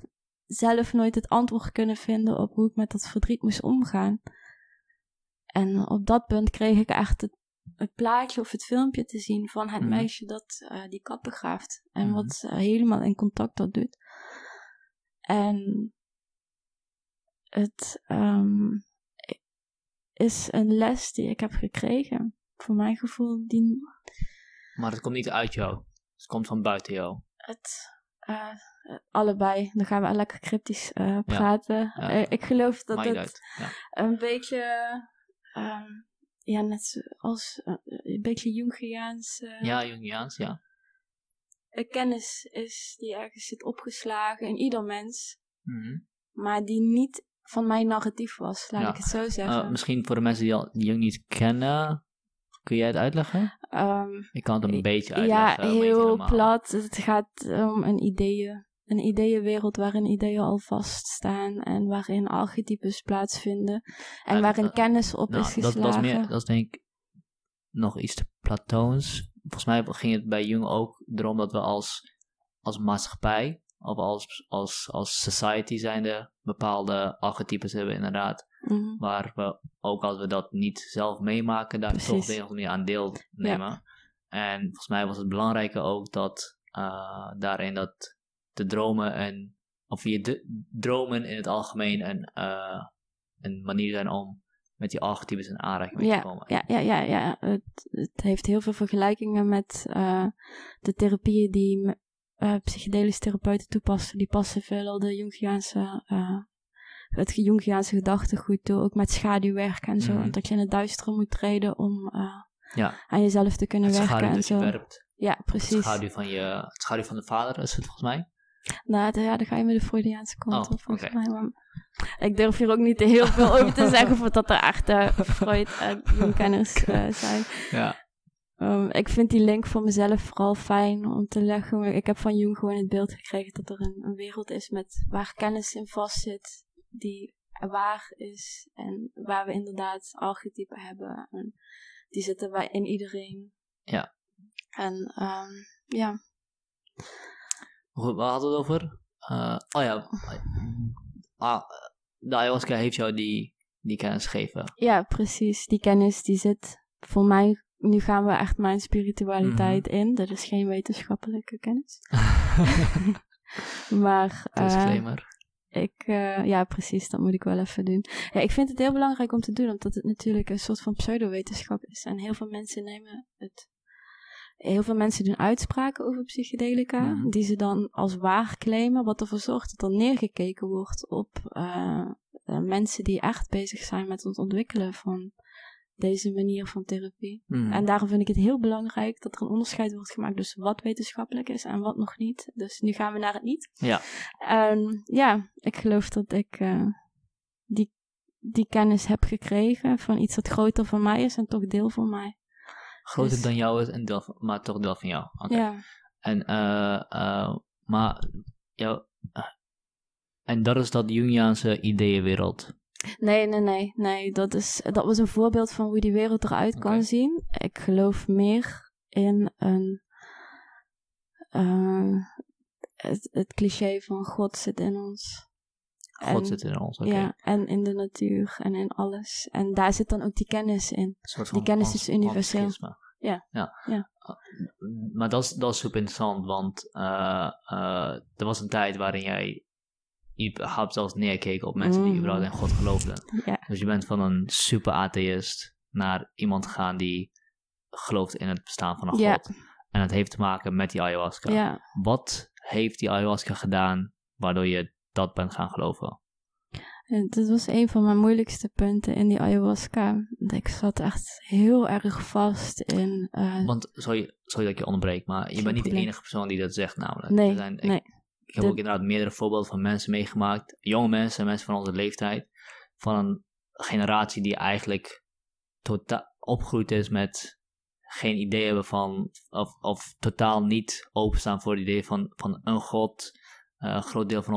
zelf nooit het antwoord kunnen vinden op hoe ik met dat verdriet moest omgaan. En op dat punt kreeg ik echt het plaatje of het filmpje te zien van het meisje dat die kat begraaft. En wat helemaal in contact dat doet. En... het is een les die ik heb gekregen. Voor mijn gevoel. Maar het komt niet uit jou. Het komt van buiten jou. Allebei. Dan gaan we lekker cryptisch praten. Ja. Ik geloof dat het een beetje... net zoals... een beetje Jungiaans... Jungiaans, kennis is die ergens zit opgeslagen in ieder mens. Maar die niet van mijn narratief was, laat ik het zo zeggen. Misschien voor de mensen die Jung niet kennen, kun jij het uitleggen? Ik kan het een beetje uitleggen. Ja, heel plat. Het gaat om een ideeënwereld waarin ideeën al vaststaan en waarin archetypes plaatsvinden en waarin kennis op is geslagen. Dat is denk ik nog iets te platoons. Volgens mij ging het bij Jung ook erom dat we als maatschappij... of als society zijnde bepaalde archetypes hebben inderdaad. Waar we, ook als we dat niet zelf meemaken, daar toch op de een of andere manier aan deelnemen. Ja. En volgens mij was het belangrijke ook dat daarin dat de dromen en... of je dromen in het algemeen een manier zijn om met die archetypes in aanraking mee te komen. Ja. Het heeft heel veel vergelijkingen met de therapieën die psychedelische therapeuten toepassen. Die passen veel al de Jungiaanse, het Jungiaanse gedachtegoed toe, ook met schaduwwerk en zo. Mm-hmm. Dat je in het duistere moet treden om aan jezelf te kunnen werken. Schaduw en zo. Dat je werpt. Ja, precies. Het schaduw van de vader is het volgens mij. Nou, ja, dan ga je met de Freudiaanse kant op, volgens mij. Maar ik durf hier ook niet te heel veel over te zeggen, voordat er echt Freud en Jungkenners zijn. Ja. Ik vind die link voor mezelf vooral fijn om te leggen. Ik heb van Jung gewoon het beeld gekregen dat er een wereld is met waar kennis in vast zit, die waar is en waar we inderdaad archetypen hebben. En die zitten wij in iedereen. Ja. En ja. Goed, waar hadden we het over? De ayahuasca heeft jou die kennis gegeven. Ja, precies. Die kennis die zit voor mij. Nu gaan we echt mijn spiritualiteit in. Dat is geen wetenschappelijke kennis. Maar ja, precies. Dat moet ik wel even doen. Ja, ik vind het heel belangrijk om te doen, omdat het natuurlijk een soort van pseudowetenschap is. En heel veel mensen nemen het. Heel veel mensen doen uitspraken over psychedelica, die ze dan als waar claimen, wat ervoor zorgt dat er neergekeken wordt op mensen die echt bezig zijn met het ontwikkelen van deze manier van therapie. Mm. En daarom vind ik het heel belangrijk dat er een onderscheid wordt gemaakt tussen wat wetenschappelijk is en wat nog niet. Dus nu gaan we naar het niet. Ja, ik geloof dat ik die kennis heb gekregen van iets dat groter van mij is en toch deel van mij. Groter dan jou is, en maar toch deel van jou. Okay. Ja. En dat is dat Jungiaanse ideeënwereld. Nee. Dat was een voorbeeld van hoe die wereld eruit kan zien. Ik geloof meer in het cliché van God zit in ons. God zit in ons, oké. Ja, en in de natuur en in alles. En daar zit dan ook die kennis in. Die kennis is universeel. Ja. Maar dat is super interessant, want er was een tijd waarin jij überhaupt zelfs neerkeek op mensen die überhaupt in God geloofden. Ja. Dus je bent van een super atheïst naar iemand gegaan die gelooft in het bestaan van een God. En dat heeft te maken met die ayahuasca. Ja. Wat heeft die ayahuasca gedaan waardoor je dat bent gaan geloven? Dat was een van mijn moeilijkste punten in die ayahuasca. Ik zat echt heel erg vast in... Want, sorry dat ik je onderbreek, maar je bent niet de enige persoon die dat zegt namelijk. Nee. Ik heb ook inderdaad meerdere voorbeelden van mensen meegemaakt. Jonge mensen, mensen van onze leeftijd. Van een generatie die eigenlijk totaal opgegroeid is met geen idee hebben van... Of totaal niet openstaan voor het idee van een god. Een groot deel van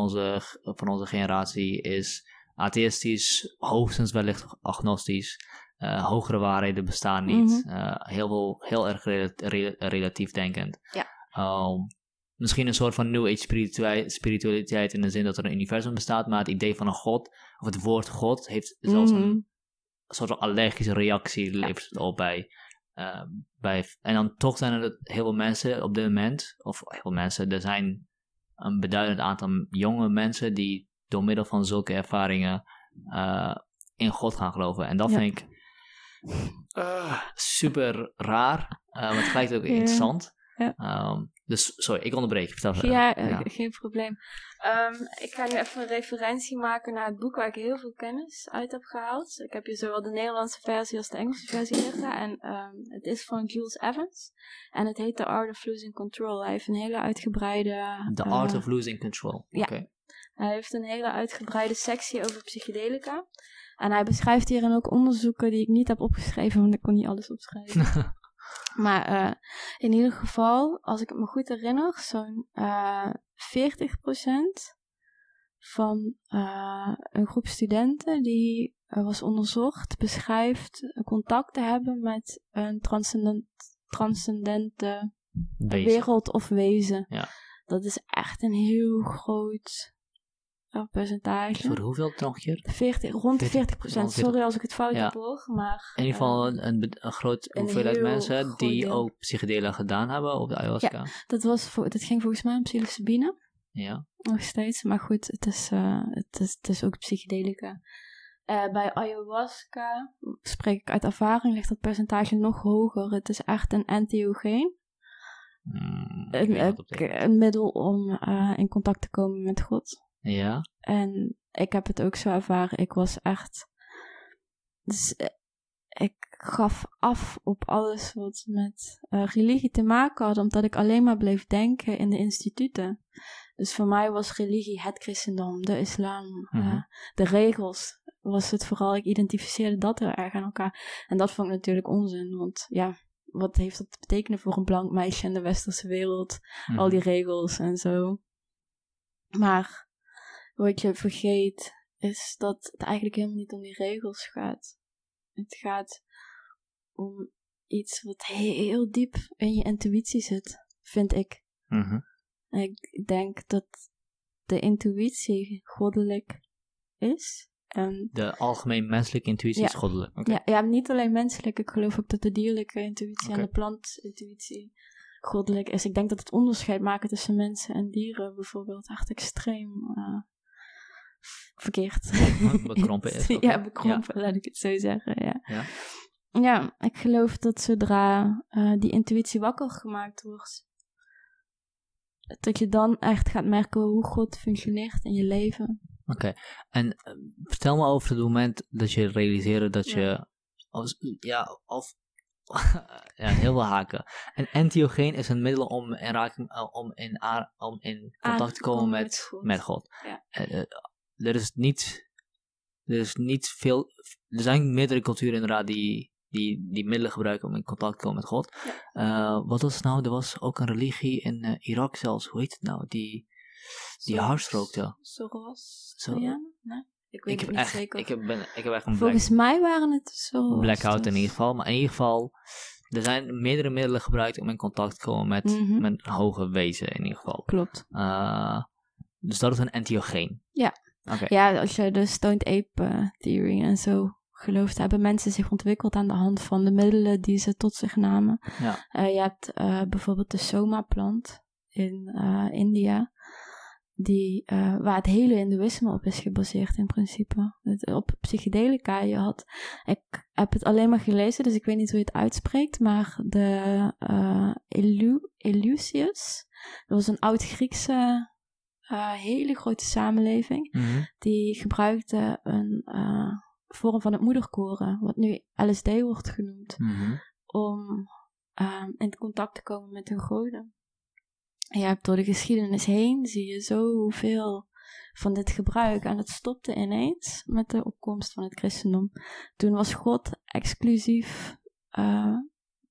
onze generatie is atheïstisch, hoogstens wellicht agnostisch. Hogere waarheden bestaan niet. Heel erg relatief denkend. Ja. Misschien een soort van New Age spiritualiteit in de zin dat er een universum bestaat, maar het idee van een god, of het woord god, heeft zelfs een soort van allergische reactie levert het op bij. En dan toch zijn er heel veel mensen op dit moment, er zijn een beduidend aantal jonge mensen die door middel van zulke ervaringen in God gaan geloven. En dat vind ik super raar, maar tegelijkertijd ook interessant. Ja. Dus sorry, ik onderbreek je. Vertel geen probleem. Ik ga nu even een referentie maken naar het boek waar ik heel veel kennis uit heb gehaald. Ik heb hier zowel de Nederlandse versie als de Engelse versie liggen. En het is van Jules Evans. En het heet The Art of Losing Control. Hij heeft een hele uitgebreide... The Art of Losing Control. Ja. Okay. Hij heeft een hele uitgebreide sectie over psychedelica. En hij beschrijft hierin ook onderzoeken die ik niet heb opgeschreven, want ik kon niet alles opschrijven. Maar in ieder geval, als ik het me goed herinner, zo'n 40% van een groep studenten die was onderzocht, beschrijft contact te hebben met een transcendente wereld of wezen. Ja. Dat is echt een heel groot percentage. Voor hoeveel nog hier? Rond de 40%. Sorry als ik het fout heb hoor, maar... In ieder geval een groot hoeveelheid mensen die ook psychedelica gedaan hebben op de ayahuasca. Ja, dat ging volgens mij om psilocybine. Ja. Nog steeds, maar goed, het is ook psychedelica. Bij ayahuasca, spreek ik uit ervaring, ligt dat percentage nog hoger. Het is echt een entheogeen. Een middel om in contact te komen met God. Ja. En ik heb het ook zo ervaren. Ik was echt... Dus, ik gaf af op alles wat met religie te maken had, omdat ik alleen maar bleef denken in de instituten. Dus voor mij was religie het christendom, de islam, de regels... was het vooral, ik identificeerde dat heel erg aan elkaar. En dat vond ik natuurlijk onzin, want ja, wat heeft dat te betekenen voor een blank meisje in de westerse wereld? Mm. Al die regels en zo. Maar wat je vergeet, is dat het eigenlijk helemaal niet om die regels gaat. Het gaat om iets wat heel diep in je intuïtie zit, vind ik. Mm-hmm. Ik denk dat de intuïtie goddelijk is. De algemeen menselijke intuïtie is goddelijk. Okay. Ja, niet alleen menselijk. Ik geloof ook dat de dierlijke intuïtie en de plantintuïtie goddelijk is. Ik denk dat het onderscheid maken tussen mensen en dieren bijvoorbeeld echt extreem verkeerd. Bekrompen is. Ja, bekrompen, laat ik het zo zeggen. Ja, ik geloof dat zodra die intuïtie wakker gemaakt wordt, dat je dan echt gaat merken hoe God functioneert in je leven. Oké. En vertel me over het moment dat je realiseerde dat je... heel veel haken. Een entheogeen is een middel om in contact te komen met God. Ja. Er is niet veel... Er zijn meerdere culturen inderdaad die middelen gebruiken om in contact te komen met God. Ja. Wat was het nou? Er was ook een religie in Irak zelfs. Hoe heet het nou? Die haarstrookte. Zoroastrianen? Nee, ik weet het niet zeker. Ik heb echt een volgens mij waren het Zoroastrianen. Blackout in ieder geval. Maar in ieder geval, er zijn meerdere middelen gebruikt om in contact te komen met een hoge wezen in ieder geval. Klopt. Dus dat is een entheogeen. Ja. Okay. Ja, als je de stoned ape theory en zo gelooft, hebben mensen zich ontwikkeld aan de hand van de middelen die ze tot zich namen. Ja. Je hebt bijvoorbeeld de soma-plant in India. Waar het hele hindoeïsme op is gebaseerd in principe. Op psychedelica. Ik heb het alleen maar gelezen, dus ik weet niet hoe je het uitspreekt, maar de Eleusius, dat was een oud-Griekse hele grote samenleving, die gebruikte een vorm van het moederkoren, wat nu LSD wordt genoemd, om in contact te komen met hun goden. Je hebt door de geschiedenis heen, zie je zoveel van dit gebruik. En dat stopte ineens met de opkomst van het christendom. Toen was God exclusief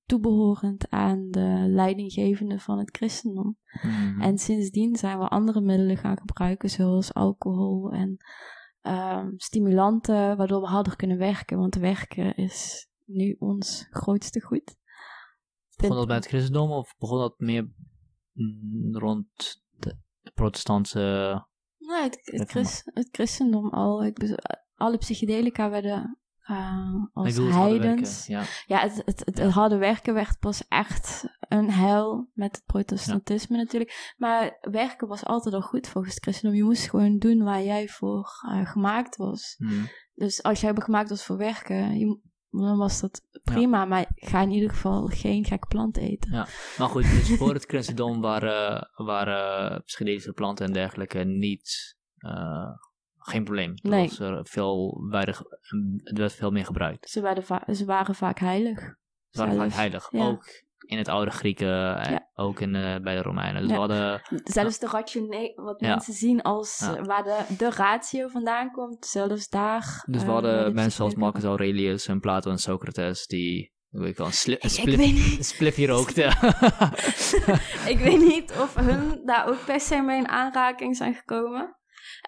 toebehorend aan de leidinggevende van het christendom. Mm-hmm. En sindsdien zijn we andere middelen gaan gebruiken, zoals alcohol en stimulanten, waardoor we harder kunnen werken. Want werken is nu ons grootste goed. Begon dat bij het christendom of begon dat meer... rond de protestantse... Nee, het christendom al. Alle psychedelica werden als heidens. Het harde werken werd pas echt een heil met het protestantisme natuurlijk. Maar werken was altijd al goed volgens het christendom. Je moest gewoon doen waar jij voor gemaakt was. Mm. Dus als jij gemaakt was voor werken... Dan was dat prima, maar ga in ieder geval geen gek plant eten. Ja, maar goed, dus voor het christendom waren psychedelische planten en dergelijke niet, geen probleem. Nee. Het werd veel meer gebruikt. Ze waren vaak heilig. Ja. Ook in het oude Grieken, ook bij de Romeinen. Dus zelfs de rationeel, wat mensen zien als waar de ratio vandaan komt, zelfs daar. Dus we hadden mensen als Marcus Aurelius en Plato en Socrates, die een spliffje rookten. Ik weet niet of hun daar ook per se mee in aanraking zijn gekomen.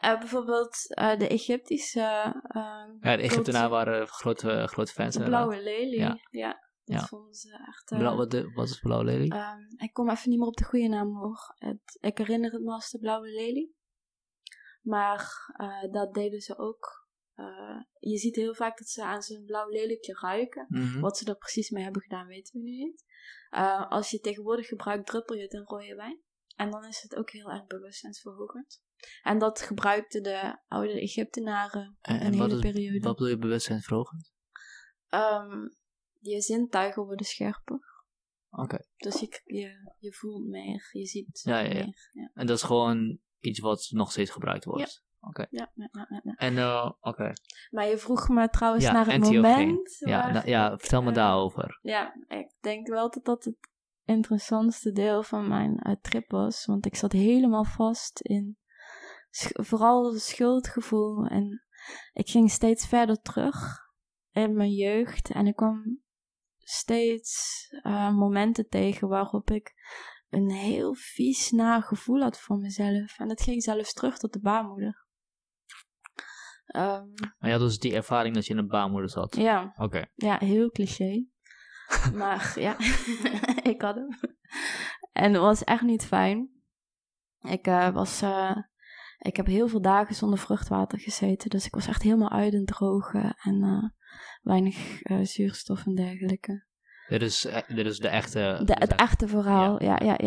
Bijvoorbeeld de Egyptische... de Egyptenaren waren grote fans. De blauwe lelie, Dat vonden ze echt... wat is blauwe lelie? Ik kom even niet meer op de goede naam hoor. Ik herinner het me als de blauwe lelie. Maar dat deden ze ook. Je ziet heel vaak dat ze aan zo'n blauw lelietje ruiken. Mm-hmm. Wat ze er precies mee hebben gedaan, weten we nu niet. Als je tegenwoordig gebruikt, druppel je het in rode wijn. En dan is het ook heel erg bewustzijnsverhogend. En dat gebruikten de oude Egyptenaren een hele periode. Wat bedoel je bewustzijn verhogend? Je zintuigen worden scherper. Oké. Okay. Dus je voelt meer, je ziet meer. Ja. En dat is gewoon iets wat nog steeds gebruikt wordt? Ja. Oké. Okay. Ja. En, oké. Maar je vroeg me trouwens naar het moment. Vertel me daarover. Ja, ik denk wel dat dat het interessantste deel van mijn trip was. Want ik zat helemaal vast in vooral schuldgevoel. En ik ging steeds verder terug in mijn jeugd. En ik kwam steeds momenten tegen waarop ik een heel vies naar gevoel had voor mezelf. En dat ging zelfs terug tot de baarmoeder. Maar je had dus die ervaring dat je in een baarmoeder zat? Ja. Okay. Ja, heel cliché. Maar ja, ik had hem. En dat was echt niet fijn. Ik heb heel veel dagen zonder vruchtwater gezeten. Dus ik was echt helemaal uit en drogen. En weinig zuurstof en dergelijke. Dit is de echte... Het echte verhaal, ja.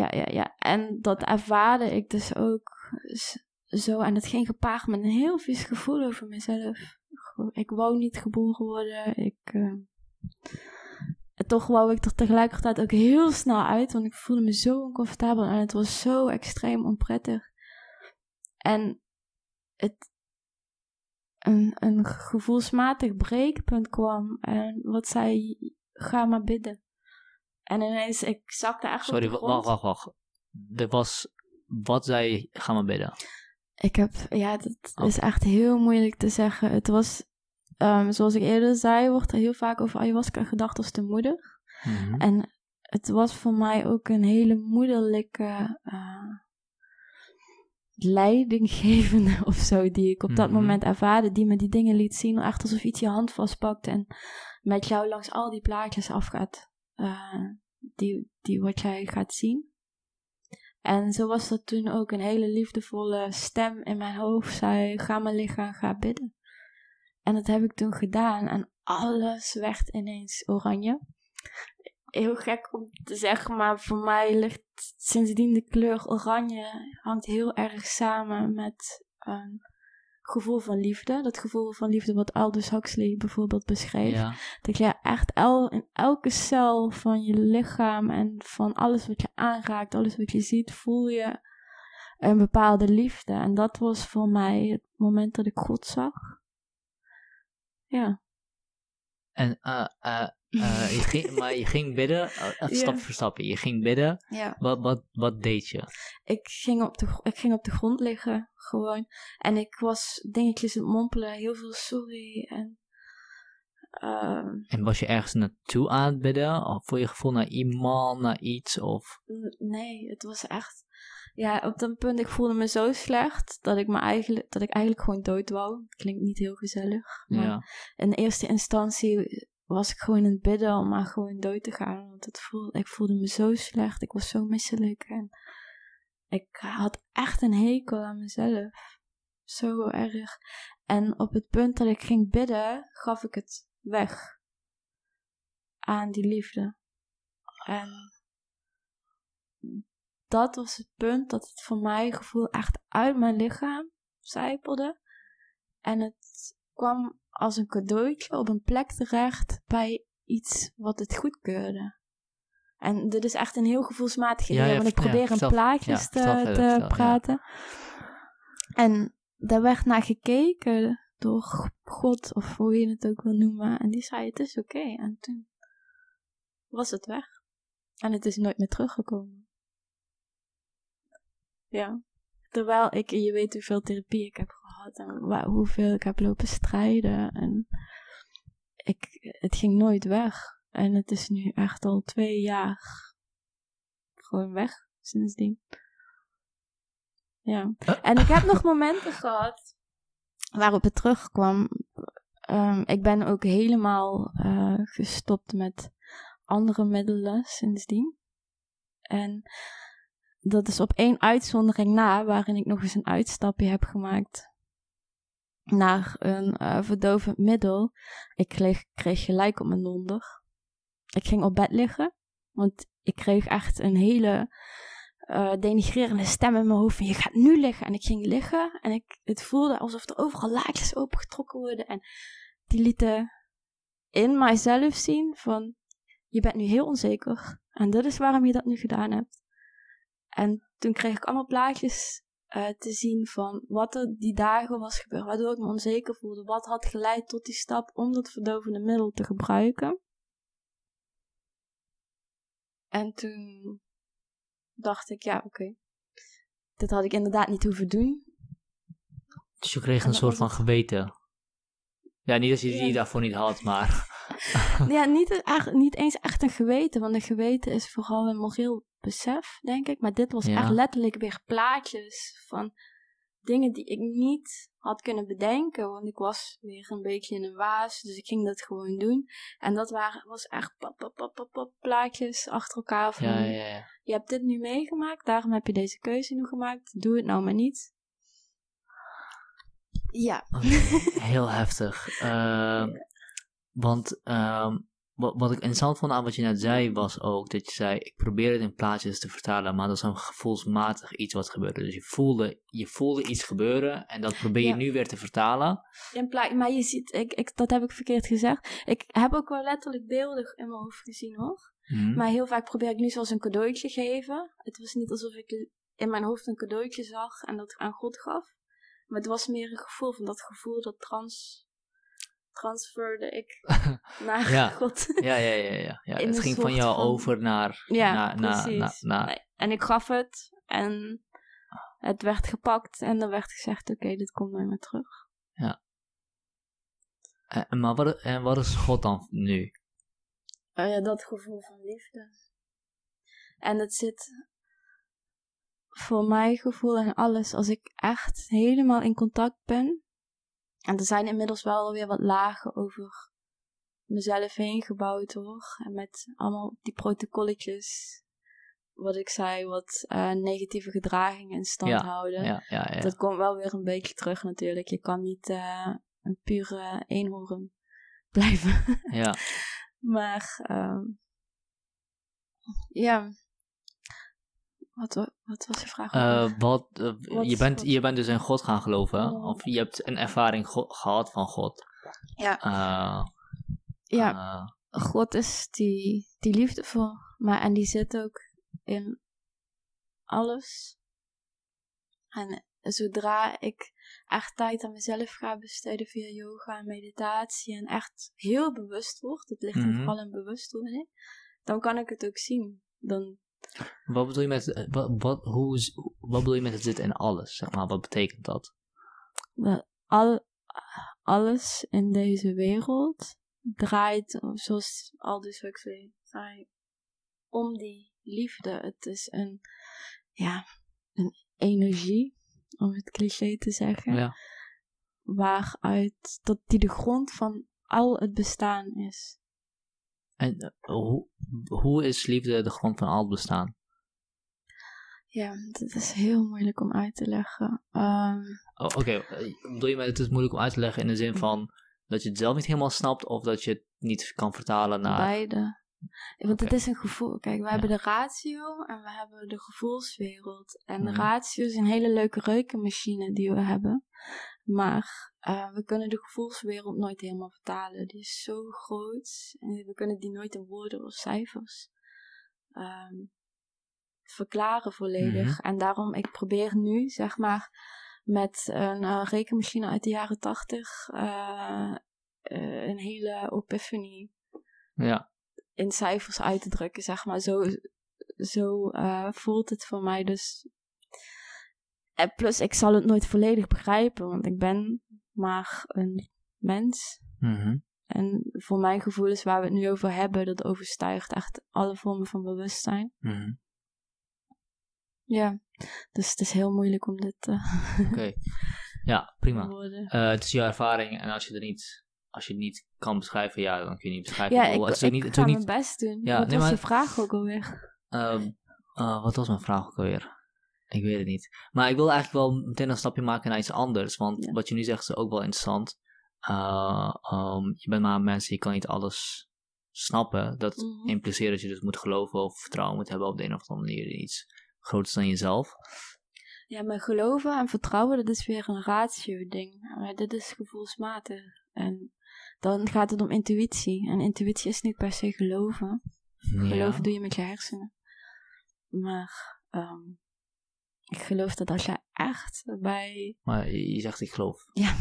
En dat ervaarde ik dus ook zo. En dat ging gepaard met een heel vies gevoel over mezelf. Ik wou niet geboren worden. Toch wou ik er tegelijkertijd ook heel snel uit. Want ik voelde me zo oncomfortabel. En het was zo extreem onprettig. En een gevoelsmatig breekpunt kwam. En wat zei, ga maar bidden. En ineens, ik zakte echt op de grond. Wacht. Wat zei, ga maar bidden? Is echt heel moeilijk te zeggen. Het was, zoals ik eerder zei, wordt er heel vaak over ayahuasca gedacht als de moeder. Mm-hmm. En het was voor mij ook een hele moederlijke... leidinggevende of zo, die ik op dat moment ervaarde, die me die dingen liet zien, echt alsof iets je hand vastpakt en met jou langs al die plaatjes afgaat, die wat jij gaat zien. En zo was dat toen ook. Een hele liefdevolle stem in mijn hoofd zei, ga maar liggen en ga bidden. En dat heb ik toen gedaan en alles werd ineens oranje. Heel gek om te zeggen, maar voor mij ligt sindsdien de kleur oranje, hangt heel erg samen met een gevoel van liefde. Dat gevoel van liefde wat Aldous Huxley bijvoorbeeld beschreef. Ja. Dat je echt in elke cel van je lichaam en van alles wat je aanraakt, alles wat je ziet, voel je een bepaalde liefde. En dat was voor mij het moment dat ik God zag. Ja. En je ging bidden, stap voor stap. Je ging bidden. Ja. Wat deed je? Ik ging op de grond liggen, gewoon. En ik was dingetjes aan het mompelen. Heel veel sorry. En was je ergens naartoe aan het bidden? Of voor je gevoel naar iemand, naar iets? Of? Nee, het was echt... Ja, op dat punt, ik voelde me zo slecht dat ik eigenlijk gewoon dood wou. Klinkt niet heel gezellig. Maar in eerste instantie... was ik gewoon in het bidden om maar gewoon dood te gaan. Want ik voelde me zo slecht. Ik was zo misselijk. En ik had echt een hekel aan mezelf. Zo erg. En op het punt dat ik ging bidden, gaf ik het weg. Aan die liefde. En dat was het punt dat het voor mij gevoel echt uit mijn lichaam zijpelde. En het kwam... als een cadeautje op een plek terecht bij iets wat het goedkeurde. En dit is echt een heel gevoelsmatig idee, want ik probeer in plaatjes te praten. Ja. En daar werd naar gekeken door God, of hoe je het ook wil noemen. En die zei, het is oké. En toen was het weg. En het is nooit meer teruggekomen. Ja. Terwijl je weet hoeveel therapie ik heb gehad en hoeveel ik heb lopen strijden. En het ging nooit weg. En het is nu echt al 2 jaar gewoon weg sindsdien. Ja. En ik heb nog momenten gehad waarop het terugkwam. Ik ben ook helemaal gestopt met andere middelen sindsdien. En... dat is op 1 uitzondering na, waarin ik nog eens een uitstapje heb gemaakt naar een verdovend middel. Ik kreeg gelijk op mijn donder. Ik ging op bed liggen, want ik kreeg echt een hele denigrerende stem in mijn hoofd van je gaat nu liggen. En ik ging liggen en het voelde alsof er overal laagjes opengetrokken worden. En die lieten in mijzelf zien van je bent nu heel onzeker. En dat is waarom je dat nu gedaan hebt. En toen kreeg ik allemaal plaatjes te zien van wat er die dagen was gebeurd. Waardoor ik me onzeker voelde. Wat had geleid tot die stap om dat verdovende middel te gebruiken. En toen dacht ik, ja, oké. Dit had ik inderdaad niet hoeven doen. Dus je kreeg een soort van geweten. Ja, niet als je die daarvoor niet had, maar... ja, niet eens echt een geweten. Want een geweten is vooral een moreel besef, denk ik. Maar dit was echt letterlijk weer plaatjes van dingen die ik niet had kunnen bedenken. Want ik was weer een beetje in een waas. Dus ik ging dat gewoon doen. En dat was echt plaatjes achter elkaar. Van, je hebt dit nu meegemaakt. Daarom heb je deze keuze nu gemaakt. Doe het nou maar niet. Ja. Heel heftig. Want wat ik interessant vond aan wat je net zei, was ook dat je zei, ik probeer het in plaatjes te vertalen, maar dat is een gevoelsmatig iets wat gebeurde. Dus je voelde iets gebeuren en dat probeer je nu weer te vertalen. Maar je ziet, dat heb ik verkeerd gezegd. Ik heb ook wel letterlijk beelden in mijn hoofd gezien hoor. Mm-hmm. Maar heel vaak probeer ik nu zoals een cadeautje geven. Het was niet alsof ik in mijn hoofd een cadeautje zag en dat aan God gaf. Maar het was meer een gevoel van dat gevoel dat transferde ik naar God. Ja. Het ging van jou over naar... Ja, precies. En ik gaf het en het werd gepakt en er werd gezegd, oké, dit komt nooit meer terug. Ja. Maar wat is God dan nu? Dat gevoel van liefde. En dat zit voor mijn gevoel en alles, als ik echt helemaal in contact ben. En er zijn inmiddels wel weer wat lagen over mezelf heen gebouwd hoor. En met allemaal die protocolletjes, wat ik zei, wat negatieve gedragingen in stand houden. Ja. Dat komt wel weer een beetje terug natuurlijk. Je kan niet een pure eenhoorn blijven. Ja. Maar Wat was je vraag? Je bent dus in God gaan geloven, of je hebt een ervaring gehad van God. Ja. God is die liefde voor mij en die zit ook in alles. En zodra ik echt tijd aan mezelf ga besteden via yoga en meditatie en echt heel bewust word, het ligt vooral in bewustwording, dan kan ik het ook zien. Wat bedoel je met het zit in alles? Zeg maar, wat betekent dat? Alles in deze wereld draait, zoals Aldous Huxley zei, om die liefde. Het is een energie, om het cliché te zeggen, waaruit dat die de grond van al het bestaan is. En hoe is liefde de grond van al het bestaan? Ja, dat is heel moeilijk om uit te leggen. Oké, bedoel je met het is moeilijk om uit te leggen in de zin van dat je het zelf niet helemaal snapt of dat je het niet kan vertalen naar... Beide. Want het is een gevoel. Kijk, we hebben de ratio en we hebben de gevoelswereld. En de ratio is een hele leuke reukenmachine die we hebben. Maar we kunnen de gevoelswereld nooit helemaal vertalen. Die is zo groot. En we kunnen die nooit in woorden of cijfers verklaren volledig. Mm-hmm. En daarom, ik probeer nu, zeg maar, met een rekenmachine uit de jaren 80... een hele epiphany in cijfers uit te drukken, zeg maar. Zo voelt het voor mij dus... En plus, ik zal het nooit volledig begrijpen, want ik ben maar een mens. Mm-hmm. En voor mijn gevoel is waar we het nu over hebben, dat overstijgt echt alle vormen van bewustzijn. Mm-hmm. Ja, dus het is heel moeilijk om dit te Oké, ja, prima. Het is jouw ervaring en als je het niet kan beschrijven, dan kun je niet beschrijven. Ja, ik ga mijn best doen. Ja, wat was je vraag ook alweer? Wat was mijn vraag ook alweer? Ik weet het niet. Maar ik wil eigenlijk wel meteen een stapje maken naar iets anders. Want wat je nu zegt is ook wel interessant. Je bent maar een mens, je kan niet alles snappen. Dat impliceert dat je dus moet geloven of vertrouwen moet hebben op de een of andere manier in iets. groots dan jezelf. Ja, maar geloven en vertrouwen, dat is weer een ratio-ding. Maar dit is gevoelsmatig. En dan gaat het om intuïtie. En intuïtie is niet per se geloven. Ja. Geloven doe je met je hersenen. Maar ik geloof dat als je echt bij... Maar je zegt ik geloof. Ja,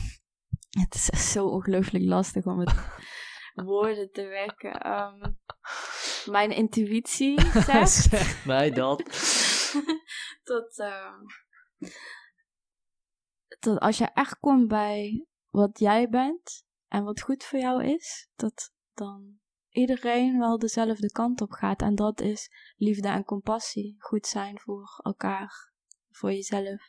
het is echt zo ongelooflijk lastig om het woorden te wekken. Mijn intuïtie zegt... Zeg mij dat. Tot als je echt komt bij wat jij bent en wat goed voor jou is, dat dan iedereen wel dezelfde kant op gaat. En dat is liefde en compassie. Goed zijn voor elkaar, voor jezelf,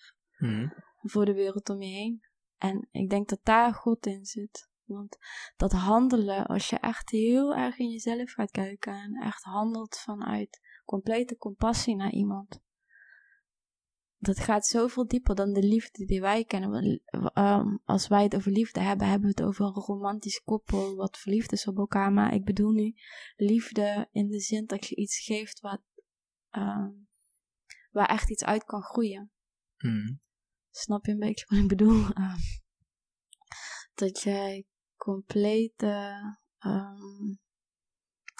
voor de wereld om je heen. En ik denk dat daar God in zit. Want dat handelen, als je echt heel erg in jezelf gaat kijken en echt handelt vanuit complete compassie naar iemand, dat gaat zoveel dieper dan de liefde die wij kennen. Als wij het over liefde hebben, hebben we het over een romantisch koppel wat verliefd is op elkaar. Maar ik bedoel nu liefde in de zin dat je iets geeft waar echt iets uit kan groeien. Snap je een beetje wat ik bedoel? Dat jij complete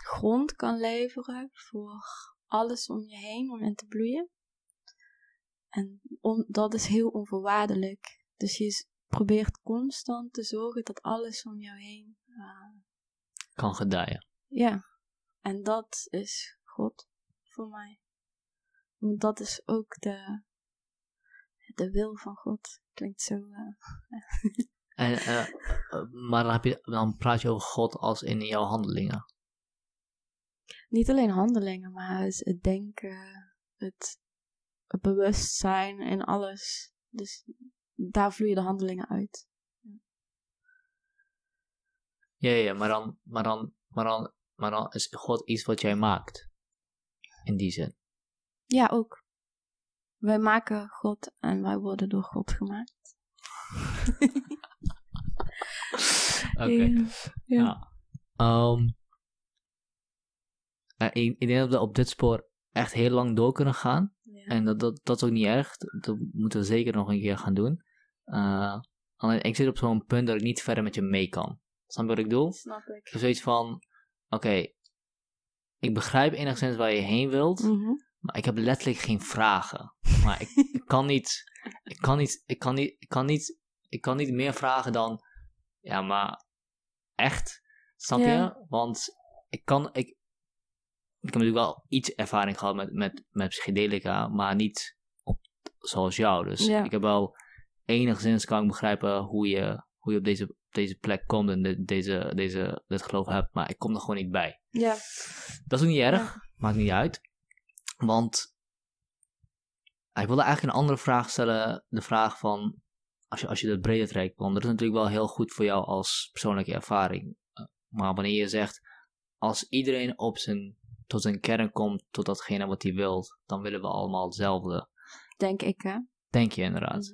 grond kan leveren voor alles om je heen om in te bloeien. En dat is heel onvoorwaardelijk. Dus je probeert constant te zorgen dat alles om jou heen kan gedijen. Ja, en dat is God voor mij. Want dat is ook de wil van God. Klinkt zo... maar dan praat je over God als in jouw handelingen? Niet alleen handelingen, maar het denken, het bewustzijn en alles. Dus daar vloeien de handelingen uit. Ja, maar dan is God iets wat jij maakt. In die zin. Ja, ook. Wij maken God en wij worden door God gemaakt. Oké. Ja. Ik denk dat we op dit spoor echt heel lang door kunnen gaan. Ja. En dat is ook niet erg. Dat moeten we zeker nog een keer gaan doen. Alleen ik zit op zo'n punt dat ik niet verder met je mee kan. Snap je wat ik doe? Snap ik. Dus zoiets van, oké, ik begrijp enigszins waar je heen wilt. Mm-hmm. Maar ik heb letterlijk geen vragen. Maar ik kan niet meer vragen dan, ja, maar echt, snap je? Ja. Want ik heb natuurlijk wel iets ervaring gehad met psychedelica, maar niet zoals jou. Dus ik heb wel enigszins kan ik begrijpen hoe je op deze plek komt en dit geloof hebt, maar ik kom er gewoon niet bij. Ja. Dat is ook niet erg, maakt niet uit. Want ik wilde eigenlijk een andere vraag stellen. De vraag van, als je dat breder trekt, want dat is natuurlijk wel heel goed voor jou als persoonlijke ervaring. Maar wanneer je zegt, als iedereen tot zijn kern komt, tot datgene wat hij wil, dan willen we allemaal hetzelfde. Denk ik, hè? Denk je inderdaad.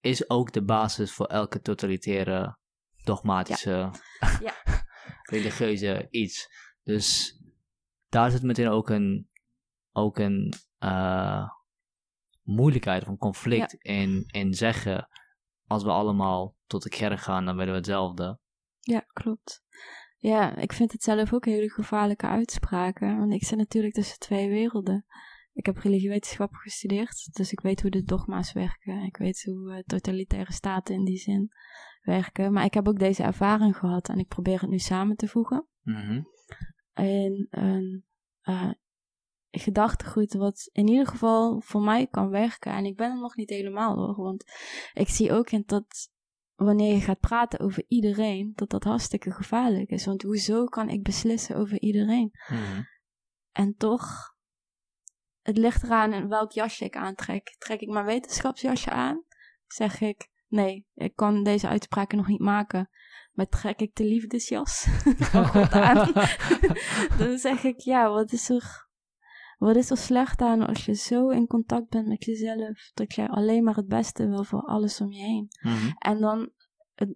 Is ook de basis voor elke totalitaire, dogmatische, religieuze iets. Dus daar zit meteen ook een moeilijkheid of een conflict in zeggen, als we allemaal tot de kern gaan, dan willen we hetzelfde. Ja, klopt. Ja, ik vind het zelf ook hele gevaarlijke uitspraken, want ik zit natuurlijk tussen twee werelden. Ik heb religiewetenschap gestudeerd, dus ik weet hoe de dogma's werken. Ik weet hoe totalitaire staten in die zin werken. Maar ik heb ook deze ervaring gehad en ik probeer het nu samen te voegen. Mm-hmm. In een gedachtegoed wat in ieder geval voor mij kan werken. En ik ben er nog niet helemaal hoor, want ik zie ook in dat wanneer je gaat praten over iedereen, dat hartstikke gevaarlijk is. Want hoezo kan ik beslissen over iedereen? Mm-hmm. En toch, het ligt eraan welk jasje ik aantrek. Trek ik mijn wetenschapsjasje aan, zeg ik, nee, ik kan deze uitspraken nog niet maken. Maar trek ik de liefdesjas van God aan? Dan zeg ik, ja, wat is er slecht aan als je zo in contact bent met jezelf, dat jij alleen maar het beste wil voor alles om je heen. Mm-hmm. En dan,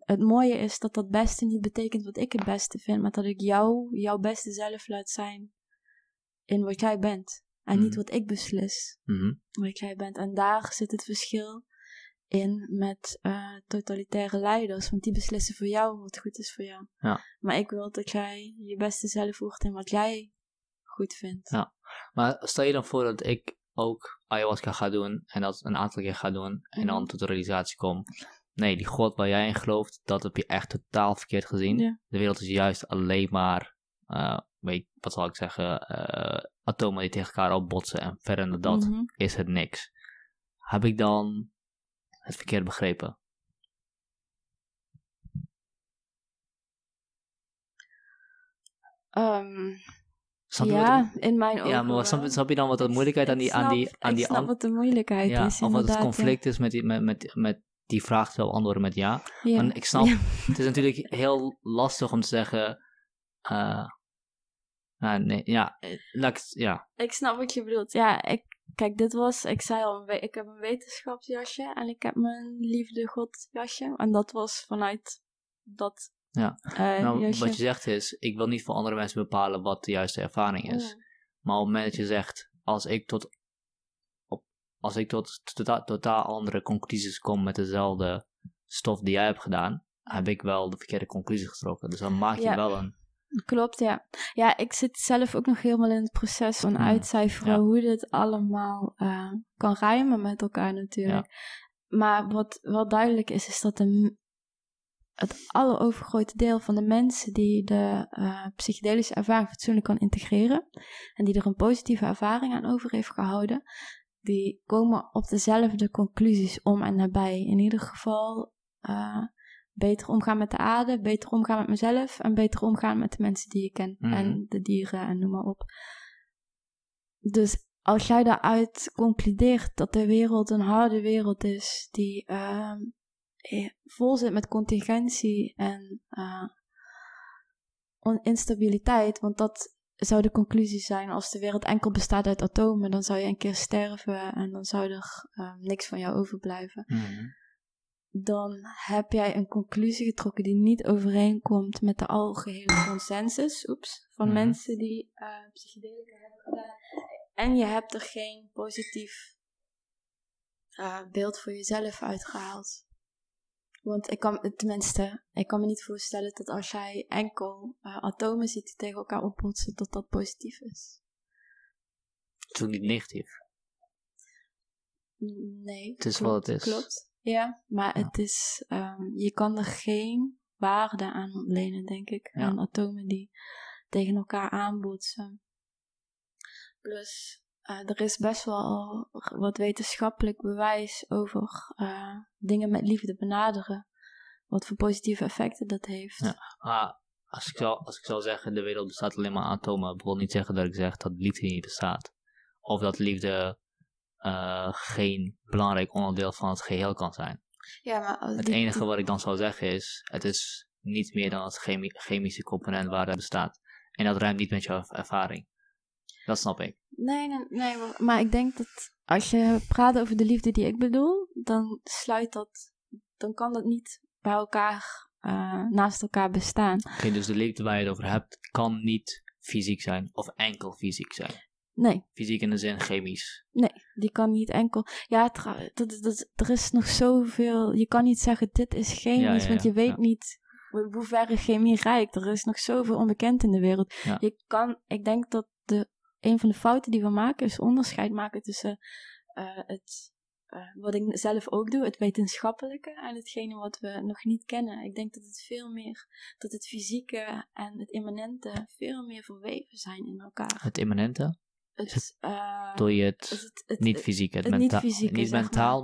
het mooie is dat dat beste niet betekent wat ik het beste vind, maar dat ik jouw beste zelf laat zijn in wat jij bent. En niet wat ik beslis. Mm-hmm. Wat jij bent. En daar zit het verschil in met totalitaire leiders. Want die beslissen voor jou wat goed is voor jou. Ja. Maar ik wil dat jij je beste zelf wordt in wat jij goed vindt. Ja. Maar stel je dan voor dat ik ook ayahuasca ga doen. En dat een aantal keer ga doen. Mm-hmm. En dan tot de realisatie kom. Nee, die god waar jij in gelooft. Dat heb je echt totaal verkeerd gezien. Ja. De wereld is juist alleen maar... atomen die tegen elkaar al botsen en verder dan dat is het niks. Heb ik dan het verkeerd begrepen? In mijn ogen. Ja, maar snap je dan wat de moeilijkheid wat de moeilijkheid is? Of wat het conflict is met die vraag wel antwoorden met ja. Ja. Ik snap, het is natuurlijk heel lastig om te zeggen... Ik snap wat je bedoelt. Ja, ik zei al, ik heb een wetenschapsjasje en ik heb mijn liefde God jasje. En dat was vanuit dat jasje. Wat je zegt is, ik wil niet voor andere mensen bepalen wat de juiste ervaring is. Ja. Maar op het moment dat je zegt, als ik tot totaal andere conclusies kom met dezelfde stof die jij hebt gedaan, heb ik wel de verkeerde conclusie getrokken. Dus dan maak je wel een... Klopt, ja. Ja, ik zit zelf ook nog helemaal in het proces van uitcijferen hoe dit allemaal kan rijmen met elkaar natuurlijk. Ja. Maar wat wel duidelijk is dat het allerovergrote deel van de mensen die de psychedelische ervaring fatsoenlijk kan integreren en die er een positieve ervaring aan over heeft gehouden, die komen op dezelfde conclusies om en nabij. In ieder geval... beter omgaan met de aarde, beter omgaan met mezelf en beter omgaan met de mensen die ik ken en de dieren en noem maar op. Dus als jij daaruit concludeert dat de wereld een harde wereld is die vol zit met contingentie en instabiliteit, want dat zou de conclusie zijn als de wereld enkel bestaat uit atomen, dan zou je een keer sterven en dan zou er niks van jou overblijven. Mm. Dan heb jij een conclusie getrokken die niet overeenkomt met de algehele consensus van mensen die psychedelica hebben gedaan. En je hebt er geen positief beeld voor jezelf uitgehaald. Want ik kan me niet voorstellen dat als jij enkel atomen ziet die tegen elkaar opbotsen, dat dat positief is. Het is ook niet negatief. Nee. Het is wat het is. Klopt. Ja, maar het is, je kan er geen waarde aan ontlenen, denk ik. Ja. Aan atomen die tegen elkaar aanbotsen. Plus, er is best wel al wat wetenschappelijk bewijs over dingen met liefde benaderen. Wat voor positieve effecten dat heeft. Ja, als ik zou zeggen, de wereld bestaat alleen maar atomen. Ik wil niet zeggen dat ik zeg dat liefde niet bestaat. Of dat liefde... geen belangrijk onderdeel van het geheel kan zijn. Ja, maar het enige wat ik dan zou zeggen is, het is niet meer dan het chemische component waar het bestaat. En dat ruimt niet met jouw ervaring. Dat snap ik. Nee, maar ik denk dat als je praat over de liefde die ik bedoel, dan kan dat niet bij elkaar, naast elkaar bestaan. Oké, dus de liefde waar je het over hebt, kan niet fysiek zijn of enkel fysiek zijn. Nee. Fysiek in de zin, chemisch. Nee, die kan niet enkel... Ja, er is nog zoveel... Je kan niet zeggen, dit is chemisch, want je weet niet hoe ver chemie reikt. Er is nog zoveel onbekend in de wereld. Ja. Ik denk dat een van de fouten die we maken, is onderscheid maken tussen wat ik zelf ook doe, het wetenschappelijke, en hetgene wat we nog niet kennen. Ik denk dat dat het fysieke en het immanente veel meer verweven zijn in elkaar. Het immanente? Niet fysiek,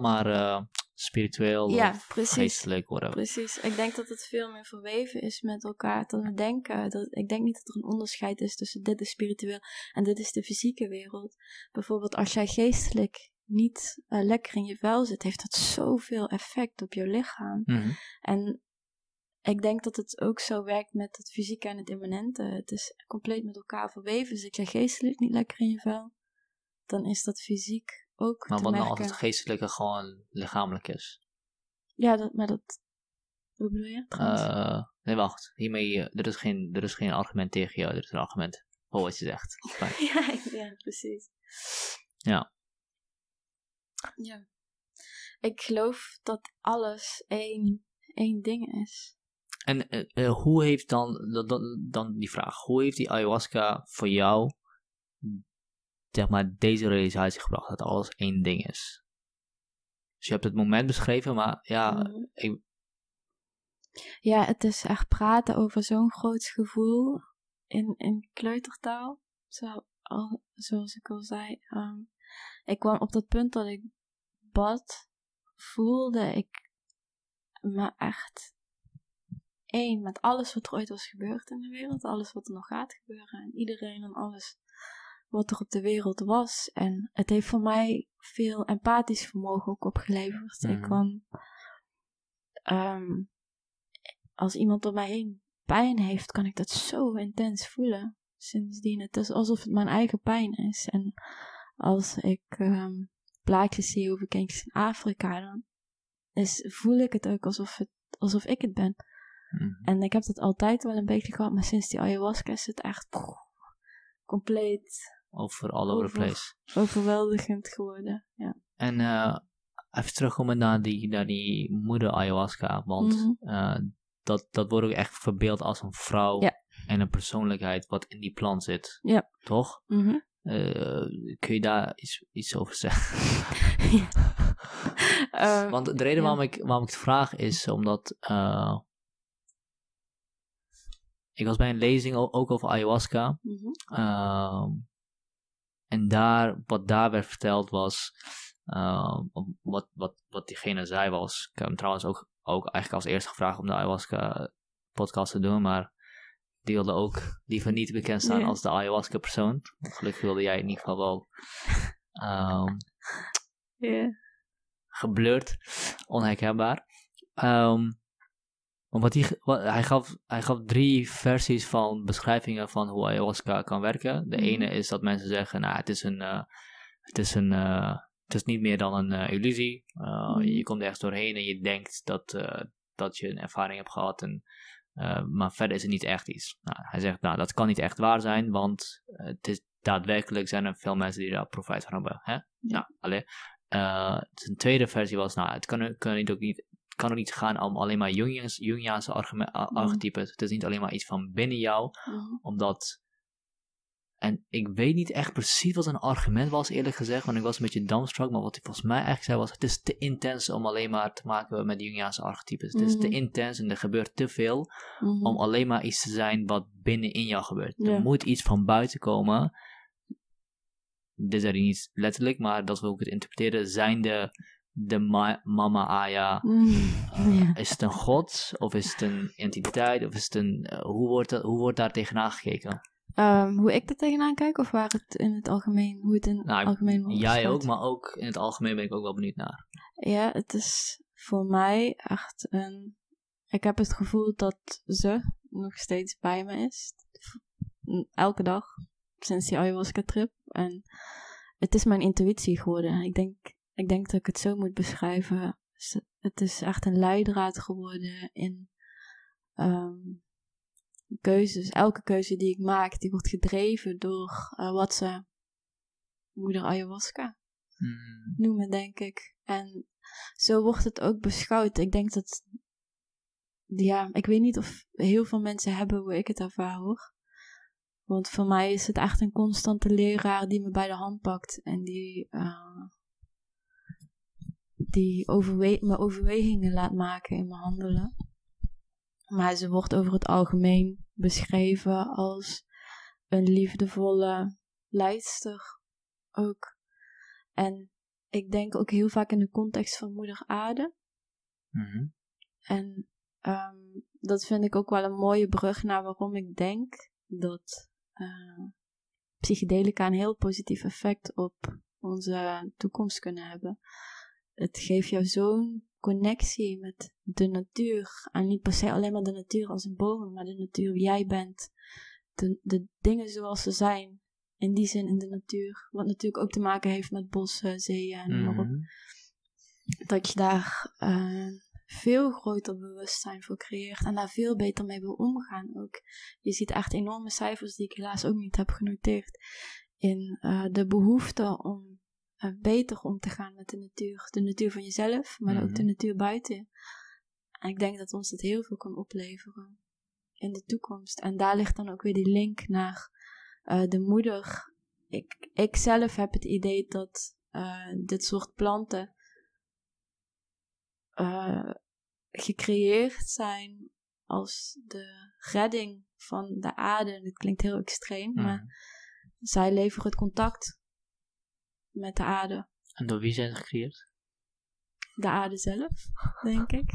maar spiritueel of geestelijk worden. Precies, ik denk dat het veel meer verweven is met elkaar dan we denken. Ik denk niet dat er een onderscheid is tussen dit is spiritueel en dit is de fysieke wereld. Bijvoorbeeld als jij geestelijk niet lekker in je vel zit, heeft dat zoveel effect op jouw lichaam. Mm-hmm. En ik denk dat het ook zo werkt met het fysieke en het immanente. Het is compleet met elkaar verweven. Dus ik zeg geestelijk niet lekker in je vel. Dan is dat fysiek ook maar te merken. Maar wat nou als het geestelijke gewoon lichamelijk is? Ja, hoe bedoel je? Nee, wacht. Hiermee, er is geen argument tegen jou. Er is een argument hoor wat je zegt. Ja, precies. Ja. Ja. Ik geloof dat alles één ding is. En hoe heeft dan die vraag, hoe heeft die ayahuasca voor jou, zeg maar, deze realisatie gebracht, dat alles één ding is? Dus je hebt het moment beschreven, maar ja... Mm-hmm. Ja, het is echt praten over zo'n groot gevoel in kleutertaal, zoals ik al zei. Ik kwam op dat punt dat ik bad, voelde ik me echt één met alles wat er ooit was gebeurd in de wereld, alles wat er nog gaat gebeuren en iedereen en alles wat er op de wereld was. En het heeft voor mij veel empathisch vermogen ook opgeleverd. Mm-hmm. Ik kwam... als iemand om mij heen pijn heeft, kan ik dat zo intens voelen. Sindsdien, het is alsof het mijn eigen pijn is. En als ik plaatjes zie over kindjes in Afrika, dan voel ik het ook alsof ik het ben. Mm-hmm. En ik heb dat altijd wel een beetje gehad, maar sinds die ayahuasca is het echt compleet all over the place. Overweldigend geworden. Ja. En even terugkomen naar die moeder ayahuasca, want... Mm-hmm. Dat wordt ook echt verbeeld als een vrouw en een persoonlijkheid wat in die plant zit. Ja. Toch? Mm-hmm. Kun je daar iets over zeggen? Want de reden waarom ik het vraag is omdat... ik was bij een lezing ook over ayahuasca. Mm-hmm. En wat daar werd verteld was... wat diegene zei was... Ik heb hem trouwens ook eigenlijk als eerste gevraagd om de ayahuasca podcast te doen, maar die wilde ook liever niet bekend staan als de ayahuasca persoon. Gelukkig wilde jij in ieder geval wel geblurred, onherkenbaar. Hij gaf drie versies van beschrijvingen van hoe ayahuasca kan werken. De ene is dat mensen zeggen, nou, het is niet meer dan een illusie. Je komt ergens doorheen en je denkt dat je een ervaring hebt gehad. Maar verder is het niet echt iets. Nou, hij zegt, nou, dat kan niet echt waar zijn. Want daadwerkelijk zijn er veel mensen die daar profijt van hebben. Hè? Nou, alleen. Zijn tweede versie was, nou, het kan ook niet gaan om alleen maar Jungiaanse archetypen. Het is niet alleen maar iets van binnen jou. Omdat... En ik weet niet echt precies wat een argument was, eerlijk gezegd, want ik was een beetje dumbstruck. Maar wat hij volgens mij eigenlijk zei was, het is te intens om alleen maar te maken hebben met Jungiaanse archetypes. Mm-hmm. Het is te intens en er gebeurt te veel om alleen maar iets te zijn wat binnenin jou gebeurt. Yeah. Er moet iets van buiten komen. Dit zei hij niet letterlijk, maar dat wil ik het interpreteren. Zijn de mama Aya, is het een god? Of is het een entiteit? Of is het hoe wordt daar tegenaan gekeken? Hoe ik er tegenaan kijk, of waar het in het algemeen, hoe het in het algemeen wordt jij geschat? Ook, maar ook in het algemeen ben ik ook wel benieuwd naar. Ja, het is voor mij echt ik heb het gevoel dat ze nog steeds bij me is. Elke dag, sinds die ayahuasca trip. En het is mijn intuïtie geworden. Ik denk dat ik het zo moet beschrijven. Het is echt een leidraad geworden in... keuzes. Elke keuze die ik maak, die wordt gedreven door wat ze moeder ayahuasca noemen, denk ik. En zo wordt het ook beschouwd. Ik denk dat, ik weet niet of heel veel mensen hebben hoe ik het ervaar, hoor. Want voor mij is het echt een constante leraar die me bij de hand pakt en die me overwegingen laat maken in mijn handelen. Maar ze wordt over het algemeen beschreven als een liefdevolle leidster ook. En ik denk ook heel vaak in de context van moeder aarde. Mm-hmm. En dat vind ik ook wel een mooie brug naar waarom ik denk dat psychedelica een heel positief effect op onze toekomst kunnen hebben. Het geeft jou zo'n connectie met de natuur. En niet per se alleen maar de natuur als een boom, maar de natuur wie jij bent. De dingen zoals ze zijn. In die zin in de natuur. Wat natuurlijk ook te maken heeft met bossen, zeeën en noem maar op. Dat je daar veel groter bewustzijn voor creëert en daar veel beter mee wil omgaan ook. Je ziet echt enorme cijfers die ik helaas ook niet heb genoteerd in de behoefte om beter om te gaan met de natuur van jezelf, maar ook de natuur buiten. En ik denk dat ons dat heel veel kan opleveren in de toekomst. En daar ligt dan ook weer die link naar de moeder. Ik zelf heb het idee dat dit soort planten gecreëerd zijn als de redding van de aarde. Dat klinkt heel extreem, maar zij leveren het contact met de aarde. En door wie zijn ze gecreëerd? De aarde zelf, denk ik.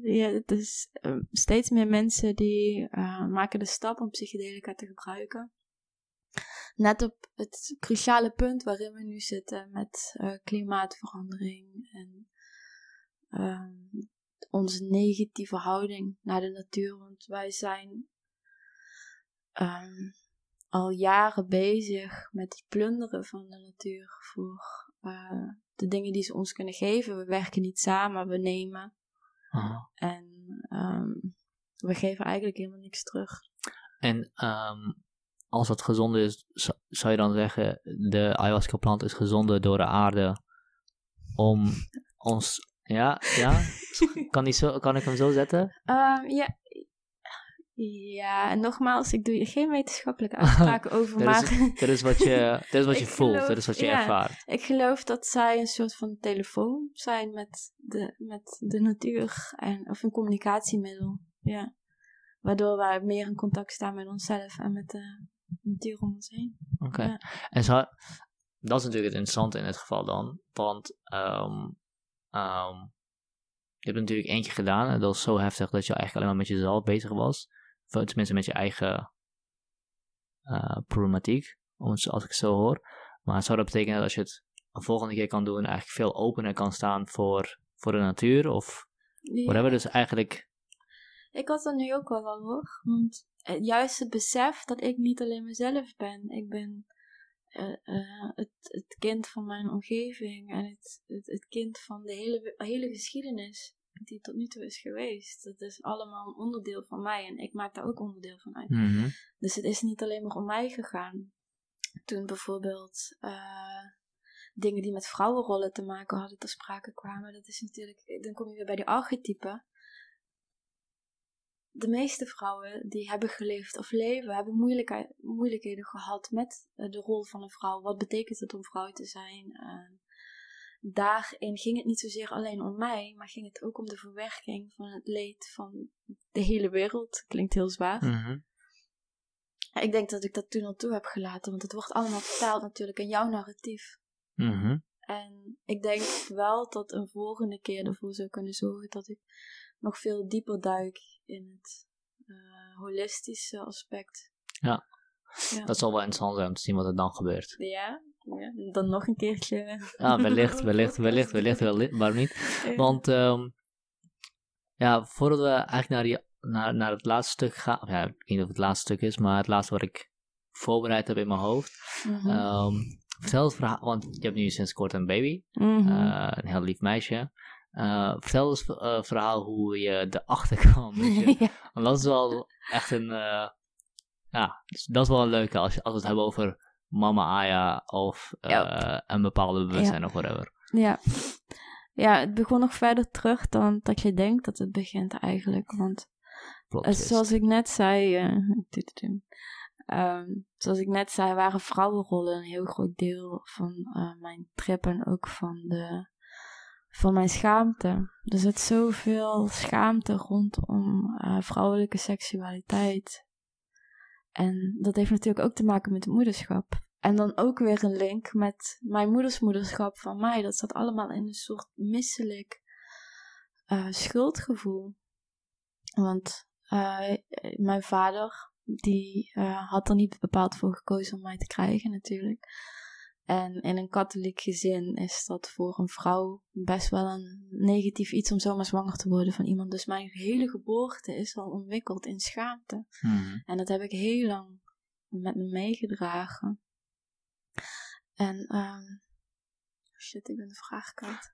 Ja, het is steeds meer mensen die maken de stap om psychedelica te gebruiken. Net op het cruciale punt waarin we nu zitten met klimaatverandering en onze negatieve houding naar de natuur. Want wij zijn al jaren bezig met het plunderen van de natuur voor de dingen die ze ons kunnen geven. We werken niet samen, we nemen. Oh. En we geven eigenlijk helemaal niks terug. En als het gezond is, zou je dan zeggen, de ayahuasca plant is gezonder door de aarde om ons... Ja? Kan ik hem zo zetten? Ja. Ja, en nogmaals, ik doe hier geen wetenschappelijke uitspraken over, Dit is wat je voelt, dit is wat je ervaart. Ik geloof dat zij een soort van telefoon zijn met de natuur, of een communicatiemiddel, ja. Waardoor wij meer in contact staan met onszelf en met de natuur om ons heen. Oké. Ja. En dat is natuurlijk het interessante in dit geval dan, want... je hebt natuurlijk eentje gedaan en dat was zo heftig dat je eigenlijk alleen maar met jezelf bezig was. Tenminste met je eigen problematiek, als ik het zo hoor. Maar zou dat betekenen dat als je het een volgende keer kan doen, eigenlijk veel opener kan staan voor de natuur of whatever? Dus eigenlijk... Ik had dat nu ook wel al hoor, want juist het besef dat ik niet alleen mezelf ben. Ik ben... het kind van mijn omgeving en het kind van de hele geschiedenis die tot nu toe is geweest. Dat is allemaal een onderdeel van mij en ik maak daar ook onderdeel van uit. Mm-hmm. Dus het is niet alleen maar om mij gegaan. Toen bijvoorbeeld dingen die met vrouwenrollen te maken hadden ter sprake kwamen, dat is natuurlijk, dan kom je weer bij die archetypen. De meeste vrouwen die hebben geleefd of leven, hebben moeilijkheden gehad met de rol van een vrouw. Wat betekent het om vrouw te zijn? Daarin ging het niet zozeer alleen om mij, maar ging het ook om de verwerking van het leed van de hele wereld. Klinkt heel zwaar. Mm-hmm. Ik denk dat ik dat toen al toe heb gelaten, want het wordt allemaal vertaald natuurlijk in jouw narratief. Mm-hmm. En ik denk wel dat een volgende keer ervoor zou kunnen zorgen dat ik nog veel dieper duik in het holistische aspect. Ja, dat zal wel interessant zijn om te zien wat er dan gebeurt. Ja, dan nog een keertje. Ja, wellicht, waarom niet? Want, voordat we eigenlijk naar het laatste stuk gaan, ik weet niet of het laatste stuk is, maar het laatste wat ik voorbereid heb in mijn hoofd. Mm-hmm. Vertel het verhaal, want je hebt nu sinds kort een baby, een heel lief meisje. Vertel eens verhaal hoe je erachter kwam. Want dat is wel echt een... dat is wel een leuke als we het hebben over mama Aya of een bepaalde bewustzijn of whatever. Ja, het begon nog verder terug dan dat je denkt dat het begint eigenlijk. Want zoals ik net zei... zoals ik net zei, waren vrouwenrollen een heel groot deel van mijn trip en ook van mijn schaamte. Er zit zoveel schaamte rondom vrouwelijke seksualiteit. En dat heeft natuurlijk ook te maken met het moederschap. En dan ook weer een link met mijn moederschap van mij. Dat zat allemaal in een soort misselijk schuldgevoel. Want mijn vader, die had er niet bepaald voor gekozen om mij te krijgen natuurlijk. En in een katholiek gezin is dat voor een vrouw best wel een negatief iets om zomaar zwanger te worden van iemand. Dus mijn hele geboorte is al omwikkeld in schaamte. Mm-hmm. En dat heb ik heel lang met me meegedragen. En ik ben de vraag kwijt.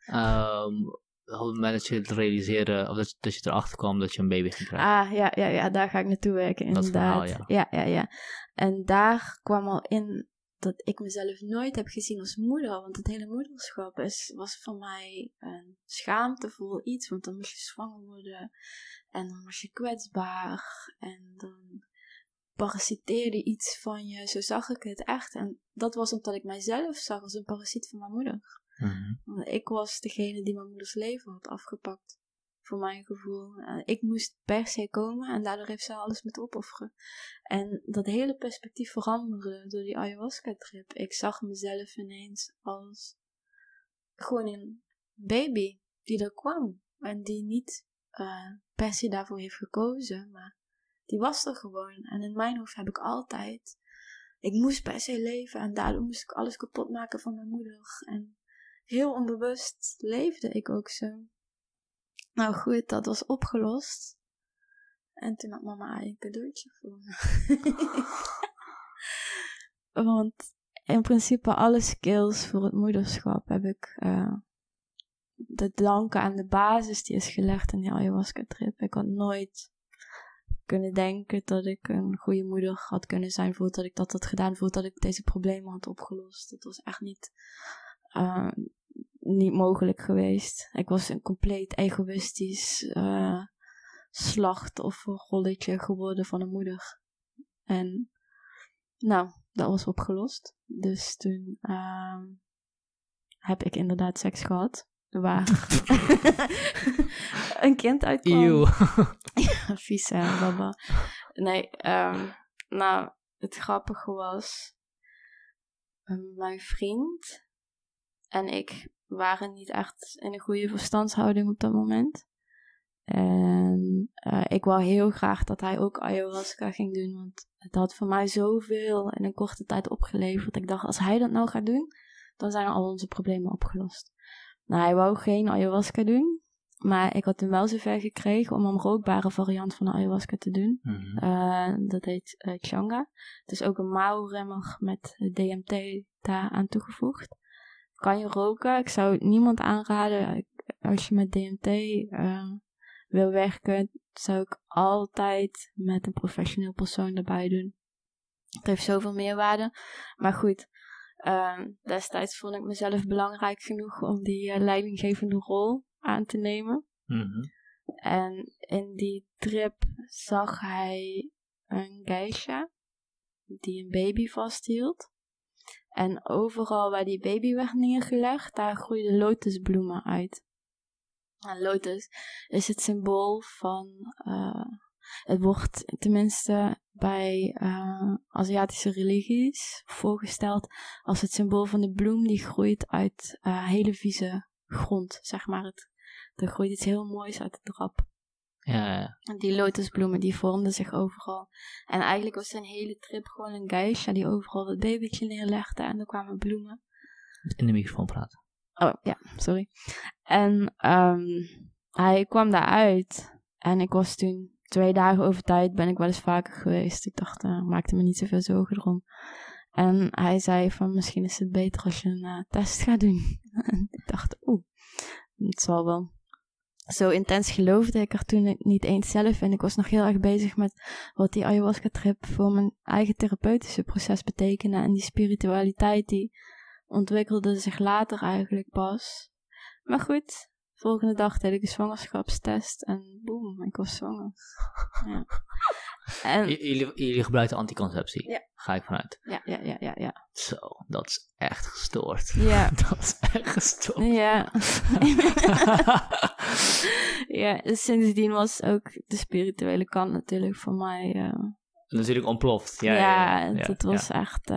op het moment dat je het realiseerde, of dat je erachter kwam dat je een baby ging krijgen. Ah, ja, daar ga ik naartoe werken, inderdaad. Dat verhaal, ja. En daar kwam al in dat ik mezelf nooit heb gezien als moeder, want het hele moederschap was voor mij een schaamtevol iets, want dan moest je zwanger worden en dan was je kwetsbaar en dan parasiteerde iets van je, zo zag ik het echt. En dat was omdat ik mijzelf zag als een parasiet van mijn moeder. Mm-hmm. Want ik was degene die mijn moeders leven had afgepakt, voor mijn gevoel. Ik moest per se komen en daardoor heeft ze alles met opofferen. En dat hele perspectief veranderde door die ayahuasca-trip. Ik zag mezelf ineens als gewoon een baby die er kwam. En die niet per se daarvoor heeft gekozen, maar die was er gewoon. En in mijn hoofd heb ik altijd, ik moest per se leven en daardoor moest ik alles kapot maken van mijn moeder. En heel onbewust leefde ik ook zo. Nou goed, dat was opgelost. En toen had mama eigenlijk een cadeautje voor me. Want in principe alle skills voor het moederschap heb ik te danken aan de basis die is gelegd in die ayahuasca trip. Ik had nooit kunnen denken dat ik een goede moeder had kunnen zijn voordat ik dat had gedaan, voordat ik deze problemen had opgelost. Dat was echt niet mogelijk geweest. Ik was een compleet egoïstisch slachtofferrolletje geworden van een moeder. En nou, dat was opgelost. Dus toen heb ik inderdaad seks gehad. Waar een kind uitkwam. Eeuw. Ja, vies hè, baba. Nee, nou, het grappige was, mijn vriend en ik waren niet echt in een goede verstandshouding op dat moment. En ik wou heel graag dat hij ook ayahuasca ging doen, want het had voor mij zoveel in een korte tijd opgeleverd. Ik dacht, als hij dat nou gaat doen, dan zijn al onze problemen opgelost. Nou, hij wou geen ayahuasca doen, maar ik had hem wel zover gekregen om een rookbare variant van de ayahuasca te doen. Mm-hmm. Dat heet Changa. Het is ook een mouwremmer met DMT daaraan toegevoegd. Kan je roken? Ik zou het niemand aanraden. Als je met DMT wil werken, zou ik altijd met een professioneel persoon erbij doen. Het heeft zoveel meerwaarde. Maar goed, destijds vond ik mezelf belangrijk genoeg om die leidinggevende rol aan te nemen. Mm-hmm. En in die trip zag hij een geisha die een baby vasthield. En overal waar die baby werd neergelegd, daar groeiden lotusbloemen uit. En lotus is het symbool van, het wordt tenminste bij Aziatische religies voorgesteld als het symbool van de bloem die groeit uit hele vieze grond, zeg maar. Er groeit iets heel moois uit de drap. Ja. En die lotusbloemen, die vormden zich overal. En eigenlijk was zijn hele trip gewoon een geisha die overal het babytje neerlegde en er kwamen bloemen. In de microfoon praten. Oh, ja, sorry. En hij kwam daaruit en ik was toen 2 dagen over tijd, ben ik wel eens vaker geweest. Ik dacht, maakte me niet zoveel zorgen erom. En hij zei van, misschien is het beter als je een test gaat doen. En ik dacht, het zal wel. Zo intens geloofde ik er toen niet eens zelf. En ik was nog heel erg bezig met wat die ayahuasca-trip voor mijn eigen therapeutische proces betekende. En die spiritualiteit die ontwikkelde zich later eigenlijk pas. Maar goed, volgende dag deed ik een zwangerschapstest. En boem, ik was zwanger. Ja. En jullie gebruikten anticonceptie? Ja. Ga ik vanuit. Ja. Zo, dat is echt gestoord. Ja. Dat is echt gestoord. Ja. Ja, dus sindsdien was ook de spirituele kant natuurlijk voor mij natuurlijk ontploft. Ja, dat was echt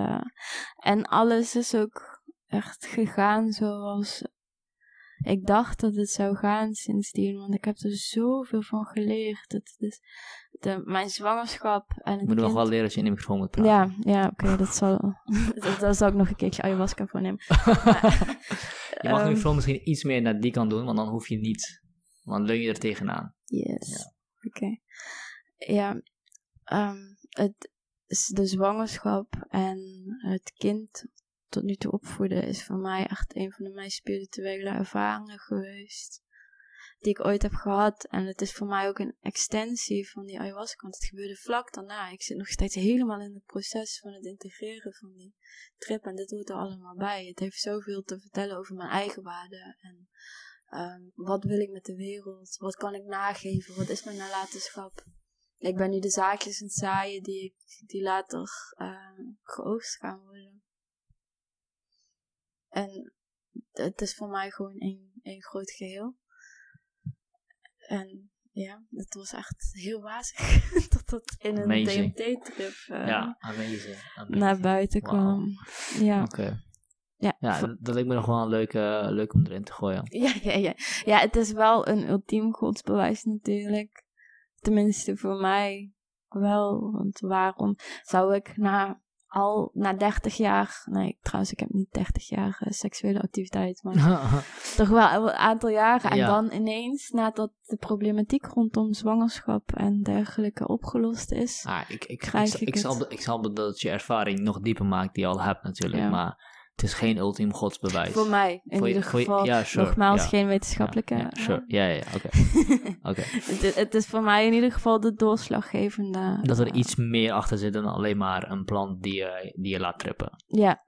en alles is ook echt gegaan zoals ik dacht dat het zou gaan sindsdien, want ik heb er zoveel van geleerd. Het is mijn zwangerschap en het moet nog wel leren als je in de microfoon moet praten. Ja, oké, daar zal ik nog een keertje ayahuasca voor nemen. Je mag de microfoon misschien iets meer naar die kant doen, want dan hoef je niet... Want leun je er tegenaan. Yes. Ja. Oké. Ja. Het is de zwangerschap en het kind tot nu toe opvoeden is voor mij echt een van de meest spirituele ervaringen geweest. die ik ooit heb gehad. En het is voor mij ook een extensie van die ayahuasca. Want het gebeurde vlak daarna. Ik zit nog steeds helemaal in het proces van het integreren van die trip. En dit hoort er allemaal bij. Het heeft zoveel te vertellen over mijn eigen waarden. En wat wil ik met de wereld? Wat kan ik nageven? Wat is mijn nalatenschap? Ik ben nu de zaakjes aan het zaaien die later geoogst gaan worden. En het is voor mij gewoon één groot geheel. En ja, het was echt heel wazig dat dat in een DMT-trip amazing. Naar buiten kwam. Wow. Ja. Okay. Ja, dat lijkt me nog wel een leuk om erin te gooien. Ja, het is wel een ultiem godsbewijs natuurlijk. Tenminste voor mij wel. Want waarom zou ik na 30 jaar... Nee, trouwens, ik heb niet 30 jaar seksuele activiteit. Maar toch wel een aantal jaren. En dan ineens, nadat de problematiek rondom zwangerschap en dergelijke opgelost is... Ik snap dat je ervaring nog dieper maakt die je al hebt natuurlijk. Ja. Maar het is geen ultiem godsbewijs. Voor mij, in ieder geval. Geen wetenschappelijke... Oké. Het is voor mij in ieder geval de doorslaggevende... Dat er iets meer achter zit dan alleen maar een plant die je laat trippen. Ja,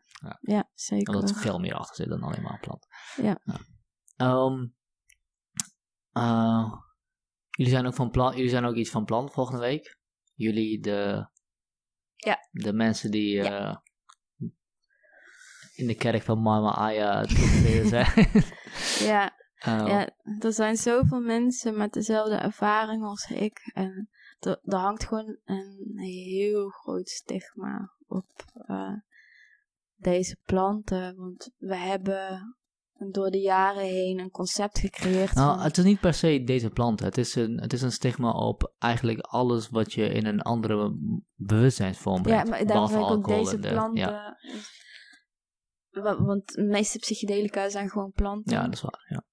zeker. Dat er veel meer achter zit dan alleen maar een plant. Jullie zijn ook iets van plan volgende week? Jullie de mensen die... Ja. In de kerk van Mama Aya te zijn. Ja, er zijn zoveel mensen met dezelfde ervaring als ik. En er hangt gewoon een heel groot stigma op deze planten. Want we hebben door de jaren heen een concept gecreëerd. Nou, het is niet per se deze planten. Het is een stigma op eigenlijk alles wat je in een andere bewustzijnsvorm brengt. Ja, maar daarom vind ik ook deze planten... Want de meeste psychedelica zijn gewoon planten. Ja, dat is waar, ja.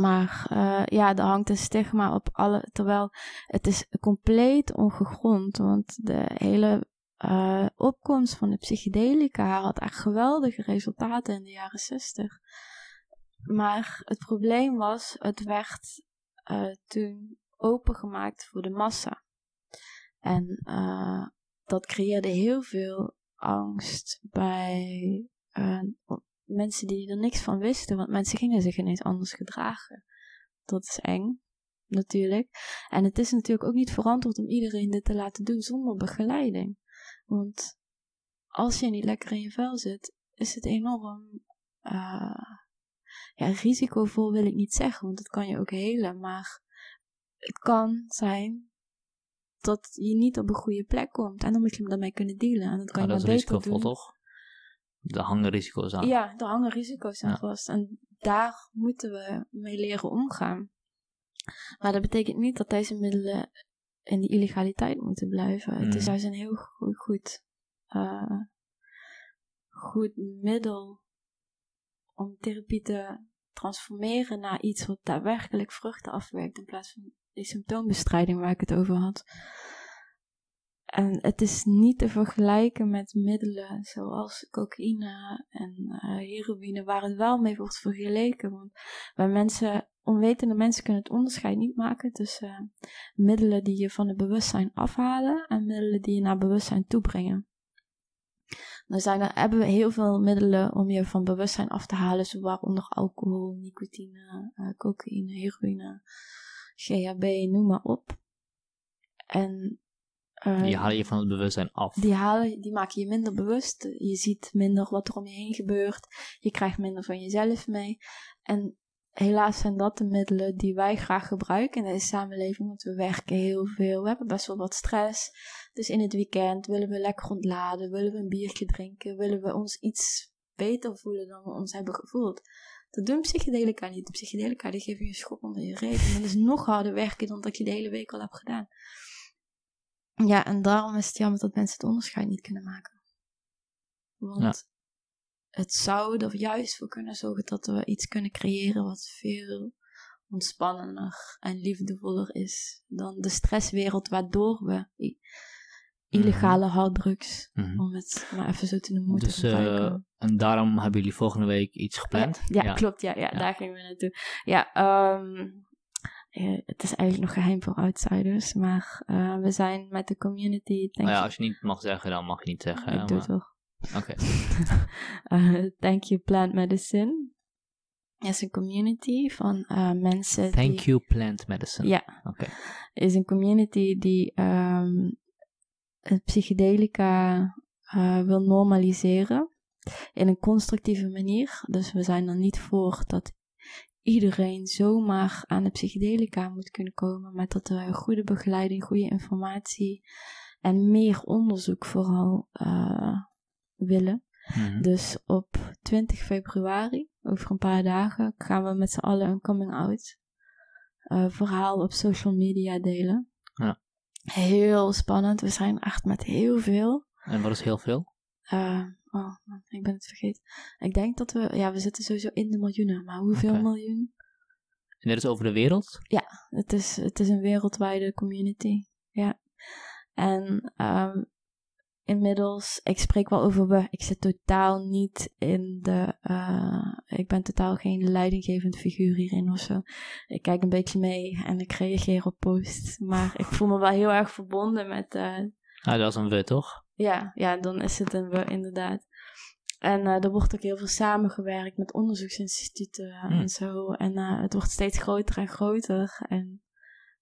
Maar daar hangt een stigma op alle... Terwijl het is compleet ongegrond. Want de hele opkomst van de psychedelica had echt geweldige resultaten in de jaren 60. Maar het probleem was, het werd toen opengemaakt voor de massa. En dat creëerde heel veel angst bij... mensen die er niks van wisten, want mensen gingen zich ineens anders gedragen. Dat is eng, natuurlijk. En het is natuurlijk ook niet verantwoord om iedereen dit te laten doen zonder begeleiding. Want als je niet lekker in je vel zit, is het enorm risicovol wil ik niet zeggen, want dat kan je ook helen, maar het kan zijn dat je niet op een goede plek komt en dan moet je daarmee kunnen dealen en dat kan je maar beter doen. Toch? Er hangen risico's aan. Ja, er hangen risico's aan vast. En daar moeten we mee leren omgaan. Maar dat betekent niet dat deze middelen in die illegaliteit moeten blijven. Het is juist een heel goed middel om therapie te transformeren naar iets wat daadwerkelijk vruchten afwerkt. In plaats van die symptoombestrijding waar ik het over had. En het is niet te vergelijken met middelen zoals cocaïne en heroïne, waar het wel mee wordt vergeleken. Want bij mensen, onwetende mensen kunnen het onderscheid niet maken tussen middelen die je van het bewustzijn afhalen en middelen die je naar bewustzijn toebrengen. Dan hebben we heel veel middelen om je van bewustzijn af te halen, waaronder alcohol, nicotine, cocaïne, heroïne, GHB, noem maar op. En... die halen je van het bewustzijn af. Die maken je minder bewust. Je ziet minder wat er om je heen gebeurt. Je krijgt minder van jezelf mee. En helaas zijn dat de middelen die wij graag gebruiken in deze samenleving. Want we werken heel veel. We hebben best wel wat stress. Dus in het weekend willen we lekker ontladen. Willen we een biertje drinken. Willen we ons iets beter voelen dan we ons hebben gevoeld. Dat doen psychedelica niet. De psychedelica die geven je een schop onder je reet. En dat is nog harder werken dan dat je de hele week al hebt gedaan. Ja, en daarom is het jammer dat mensen het onderscheid niet kunnen maken. Want het zou er juist voor kunnen zorgen dat we iets kunnen creëren wat veel ontspannender en liefdevoller is dan de stresswereld waardoor we illegale harddrugs, om het maar even zo te noemen, moeten gebruiken. En daarom hebben jullie volgende week iets gepland? Ja, klopt. Daar gingen we naartoe. Ja, Het is eigenlijk nog geheim voor outsiders, maar we zijn met de community... Ja, als je niet mag zeggen, dan mag je niet zeggen. Ik doe het wel. Oké. Thank You Plant Medicine. Is een community van mensen Thank die... You Plant Medicine. Ja. Oké. Is een community die psychedelica wil normaliseren in een constructieve manier. Dus we zijn er niet voor dat iedereen zomaar aan de psychedelica moet kunnen komen, maar dat er goede begeleiding, goede informatie en meer onderzoek vooral willen. Mm-hmm. Dus op 20 februari, over een paar dagen, gaan we met z'n allen een coming-out verhaal op social media delen. Ja. Heel spannend. We zijn echt met heel veel. En wat is heel veel? Ik ben het vergeten. Ik denk dat we zitten sowieso in de miljoenen. Maar hoeveel miljoen? En dit is over de wereld? Ja, het is een wereldwijde community. Ja. En inmiddels, ik spreek wel over we. Ik zit totaal niet in de... ik ben totaal geen leidinggevend figuur hierin of zo. Ik kijk een beetje mee en ik reageer op posts. Maar ik voel me wel heel erg verbonden met... dat is een we, toch? Ja, dan is het een we, inderdaad. En er wordt ook heel veel samengewerkt met onderzoeksinstituten en zo. En het wordt steeds groter en groter. En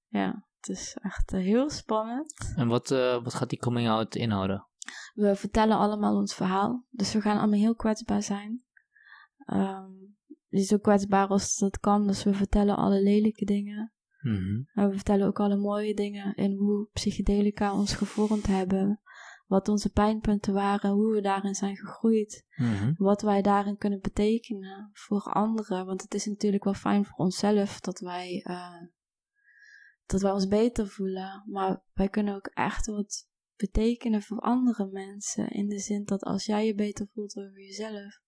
ja, het is echt heel spannend. En wat gaat die coming out inhouden? We vertellen allemaal ons verhaal. Dus we gaan allemaal heel kwetsbaar zijn. Zo kwetsbaar als dat kan. Dus we vertellen alle lelijke dingen. Mm-hmm. We vertellen ook alle mooie dingen. En hoe psychedelica ons gevormd hebben. Wat onze pijnpunten waren, hoe we daarin zijn gegroeid. Mm-hmm. Wat wij daarin kunnen betekenen voor anderen. Want het is natuurlijk wel fijn voor onszelf dat wij ons beter voelen. Maar wij kunnen ook echt wat betekenen voor andere mensen. In de zin dat als jij je beter voelt over jezelf,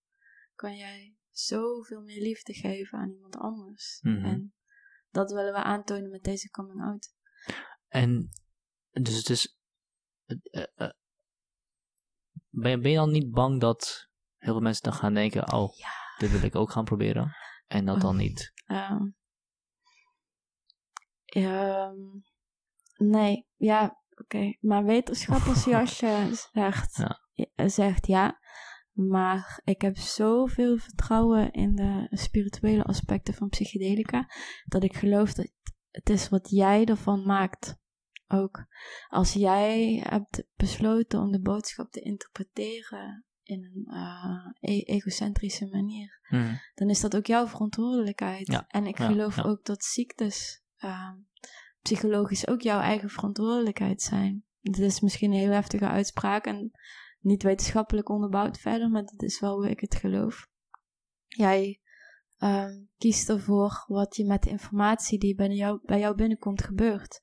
kan jij zoveel meer liefde geven aan iemand anders. Mm-hmm. En dat willen we aantonen met deze coming out. En dus het is... Ben je dan niet bang dat heel veel mensen dan gaan denken... Oh, ja. Dit wil ik ook gaan proberen. En dat dan niet? Nee, ja, oké. Maar wetenschappers jasje zegt ja. Maar ik heb zoveel vertrouwen in de spirituele aspecten van psychedelica... dat ik geloof dat het is wat jij ervan maakt... Ook als jij hebt besloten om de boodschap te interpreteren in een egocentrische manier, dan is dat ook jouw verantwoordelijkheid. Ja, en ik geloof ook dat ziektes psychologisch ook jouw eigen verantwoordelijkheid zijn. Dit is misschien een heel heftige uitspraak en niet wetenschappelijk onderbouwd verder, maar dat is wel hoe ik het geloof. Jij kiest ervoor wat je met de informatie die bij jou binnenkomt gebeurt.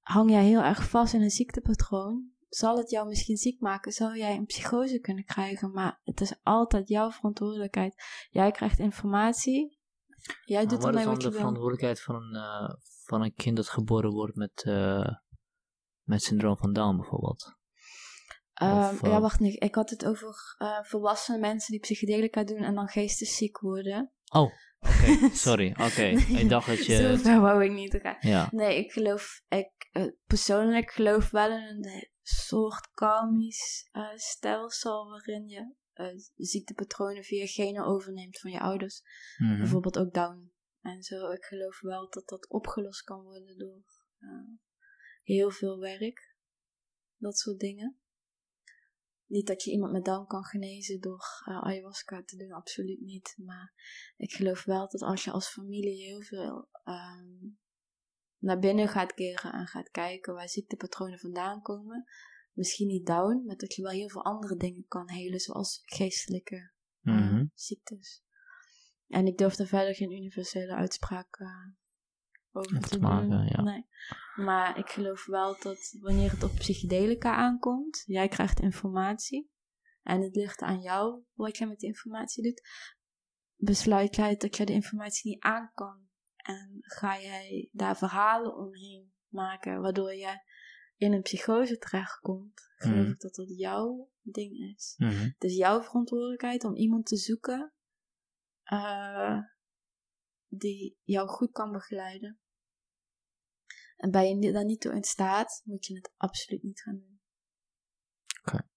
Hang jij heel erg vast in een ziektepatroon? Zal het jou misschien ziek maken? Zal jij een psychose kunnen krijgen? Maar het is altijd jouw verantwoordelijkheid. Jij krijgt informatie. Jij doet ermee wat je wil. Wat is dan de verantwoordelijkheid van een kind dat geboren wordt met syndroom van Down bijvoorbeeld? Wacht niet. Ik had het over volwassene mensen die psychedelica doen en dan geestesziek worden. Oh. Oké, sorry. Nee, ik dacht dat je... Zover wou ik niet gaan. Ja. Nee, ik persoonlijk geloof wel in een soort karmisch stelsel waarin je ziektepatronen via genen overneemt van je ouders. Mm-hmm. Bijvoorbeeld ook Down. En zo, ik geloof wel dat dat opgelost kan worden door heel veel werk. Dat soort dingen. Niet dat je iemand met Down kan genezen door ayahuasca te doen, absoluut niet. Maar ik geloof wel dat als je als familie heel veel naar binnen gaat keren en gaat kijken waar ziektepatronen vandaan komen. Misschien niet Down, maar dat je wel heel veel andere dingen kan helen, zoals geestelijke ziektes. En ik durf er verder geen universele uitspraak over te maken, ja. Nee. Maar ik geloof wel dat wanneer het op psychedelica aankomt, jij krijgt informatie en het ligt aan jou wat jij met de informatie doet. Besluit jij dat jij de informatie niet aan kan en ga jij daar verhalen omheen maken waardoor je in een psychose terechtkomt, geloof ik dat jouw ding is. Mm-hmm. Het is jouw verantwoordelijkheid om iemand te zoeken die jou goed kan begeleiden. En ben je daar niet toe in staat, moet je het absoluut niet gaan doen. Oké. Okay.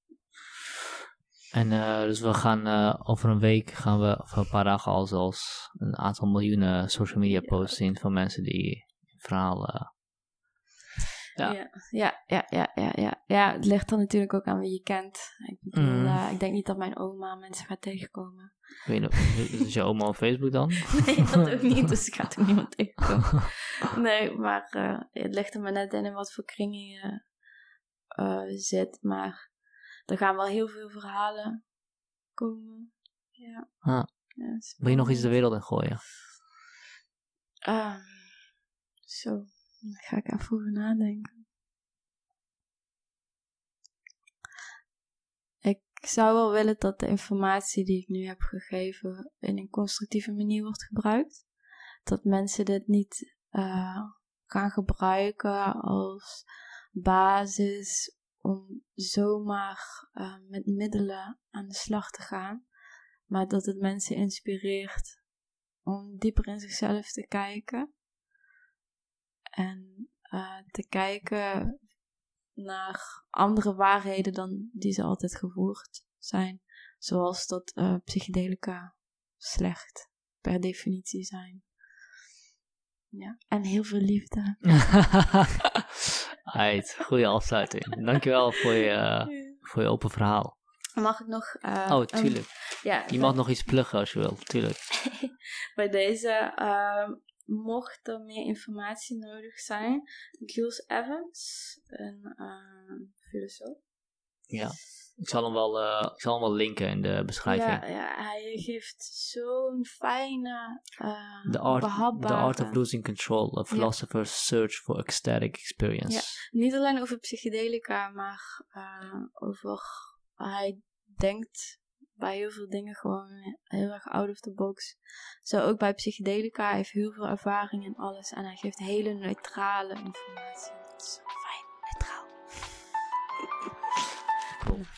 En dus we gaan over een week, of een paar dagen al zelfs, een aantal miljoenen social media posts zien van mensen die verhalen... Ja, het ligt dan natuurlijk ook aan wie je kent. Ik bedoel, ik denk niet dat mijn oma mensen gaat tegenkomen. Weet je, is je oma op Facebook dan? Nee, dat ook niet, dus ik ga toch niemand tegenkomen. Nee, maar het ligt er maar net in wat voor kringen je zit. Maar er gaan wel heel veel verhalen komen. Ja. Wil je nog iets de wereld in gooien? Zo. Daar ga ik even over nadenken. Ik zou wel willen dat de informatie die ik nu heb gegeven in een constructieve manier wordt gebruikt. Dat mensen dit niet gaan gebruiken als basis om zomaar met middelen aan de slag te gaan. Maar dat het mensen inspireert om dieper in zichzelf te kijken. En te kijken naar andere waarheden dan die ze altijd gevoerd zijn. Zoals dat psychedelica slecht per definitie zijn. Ja, en heel veel liefde. Allright, goede afsluiting. Dankjewel voor je open verhaal. Mag ik nog... oh, tuurlijk. Je mag nog iets pluggen als je wilt, tuurlijk. Bij deze... mocht er meer informatie nodig zijn, Jules Evans, een filosoof. Ja, ik zal hem wel linken in de beschrijving. Ja, hij geeft zo'n fijne, behapbare... The Art of Losing Control, A Philosopher's Search for Ecstatic Experience. Ja, niet alleen over psychedelica, maar over... Hij denkt... bij heel veel dingen gewoon heel erg out of the box. Zo ook bij psychedelica. Hij heeft heel veel ervaring in alles. En hij geeft hele neutrale informatie. Dat is zo fijn, neutraal. Cool.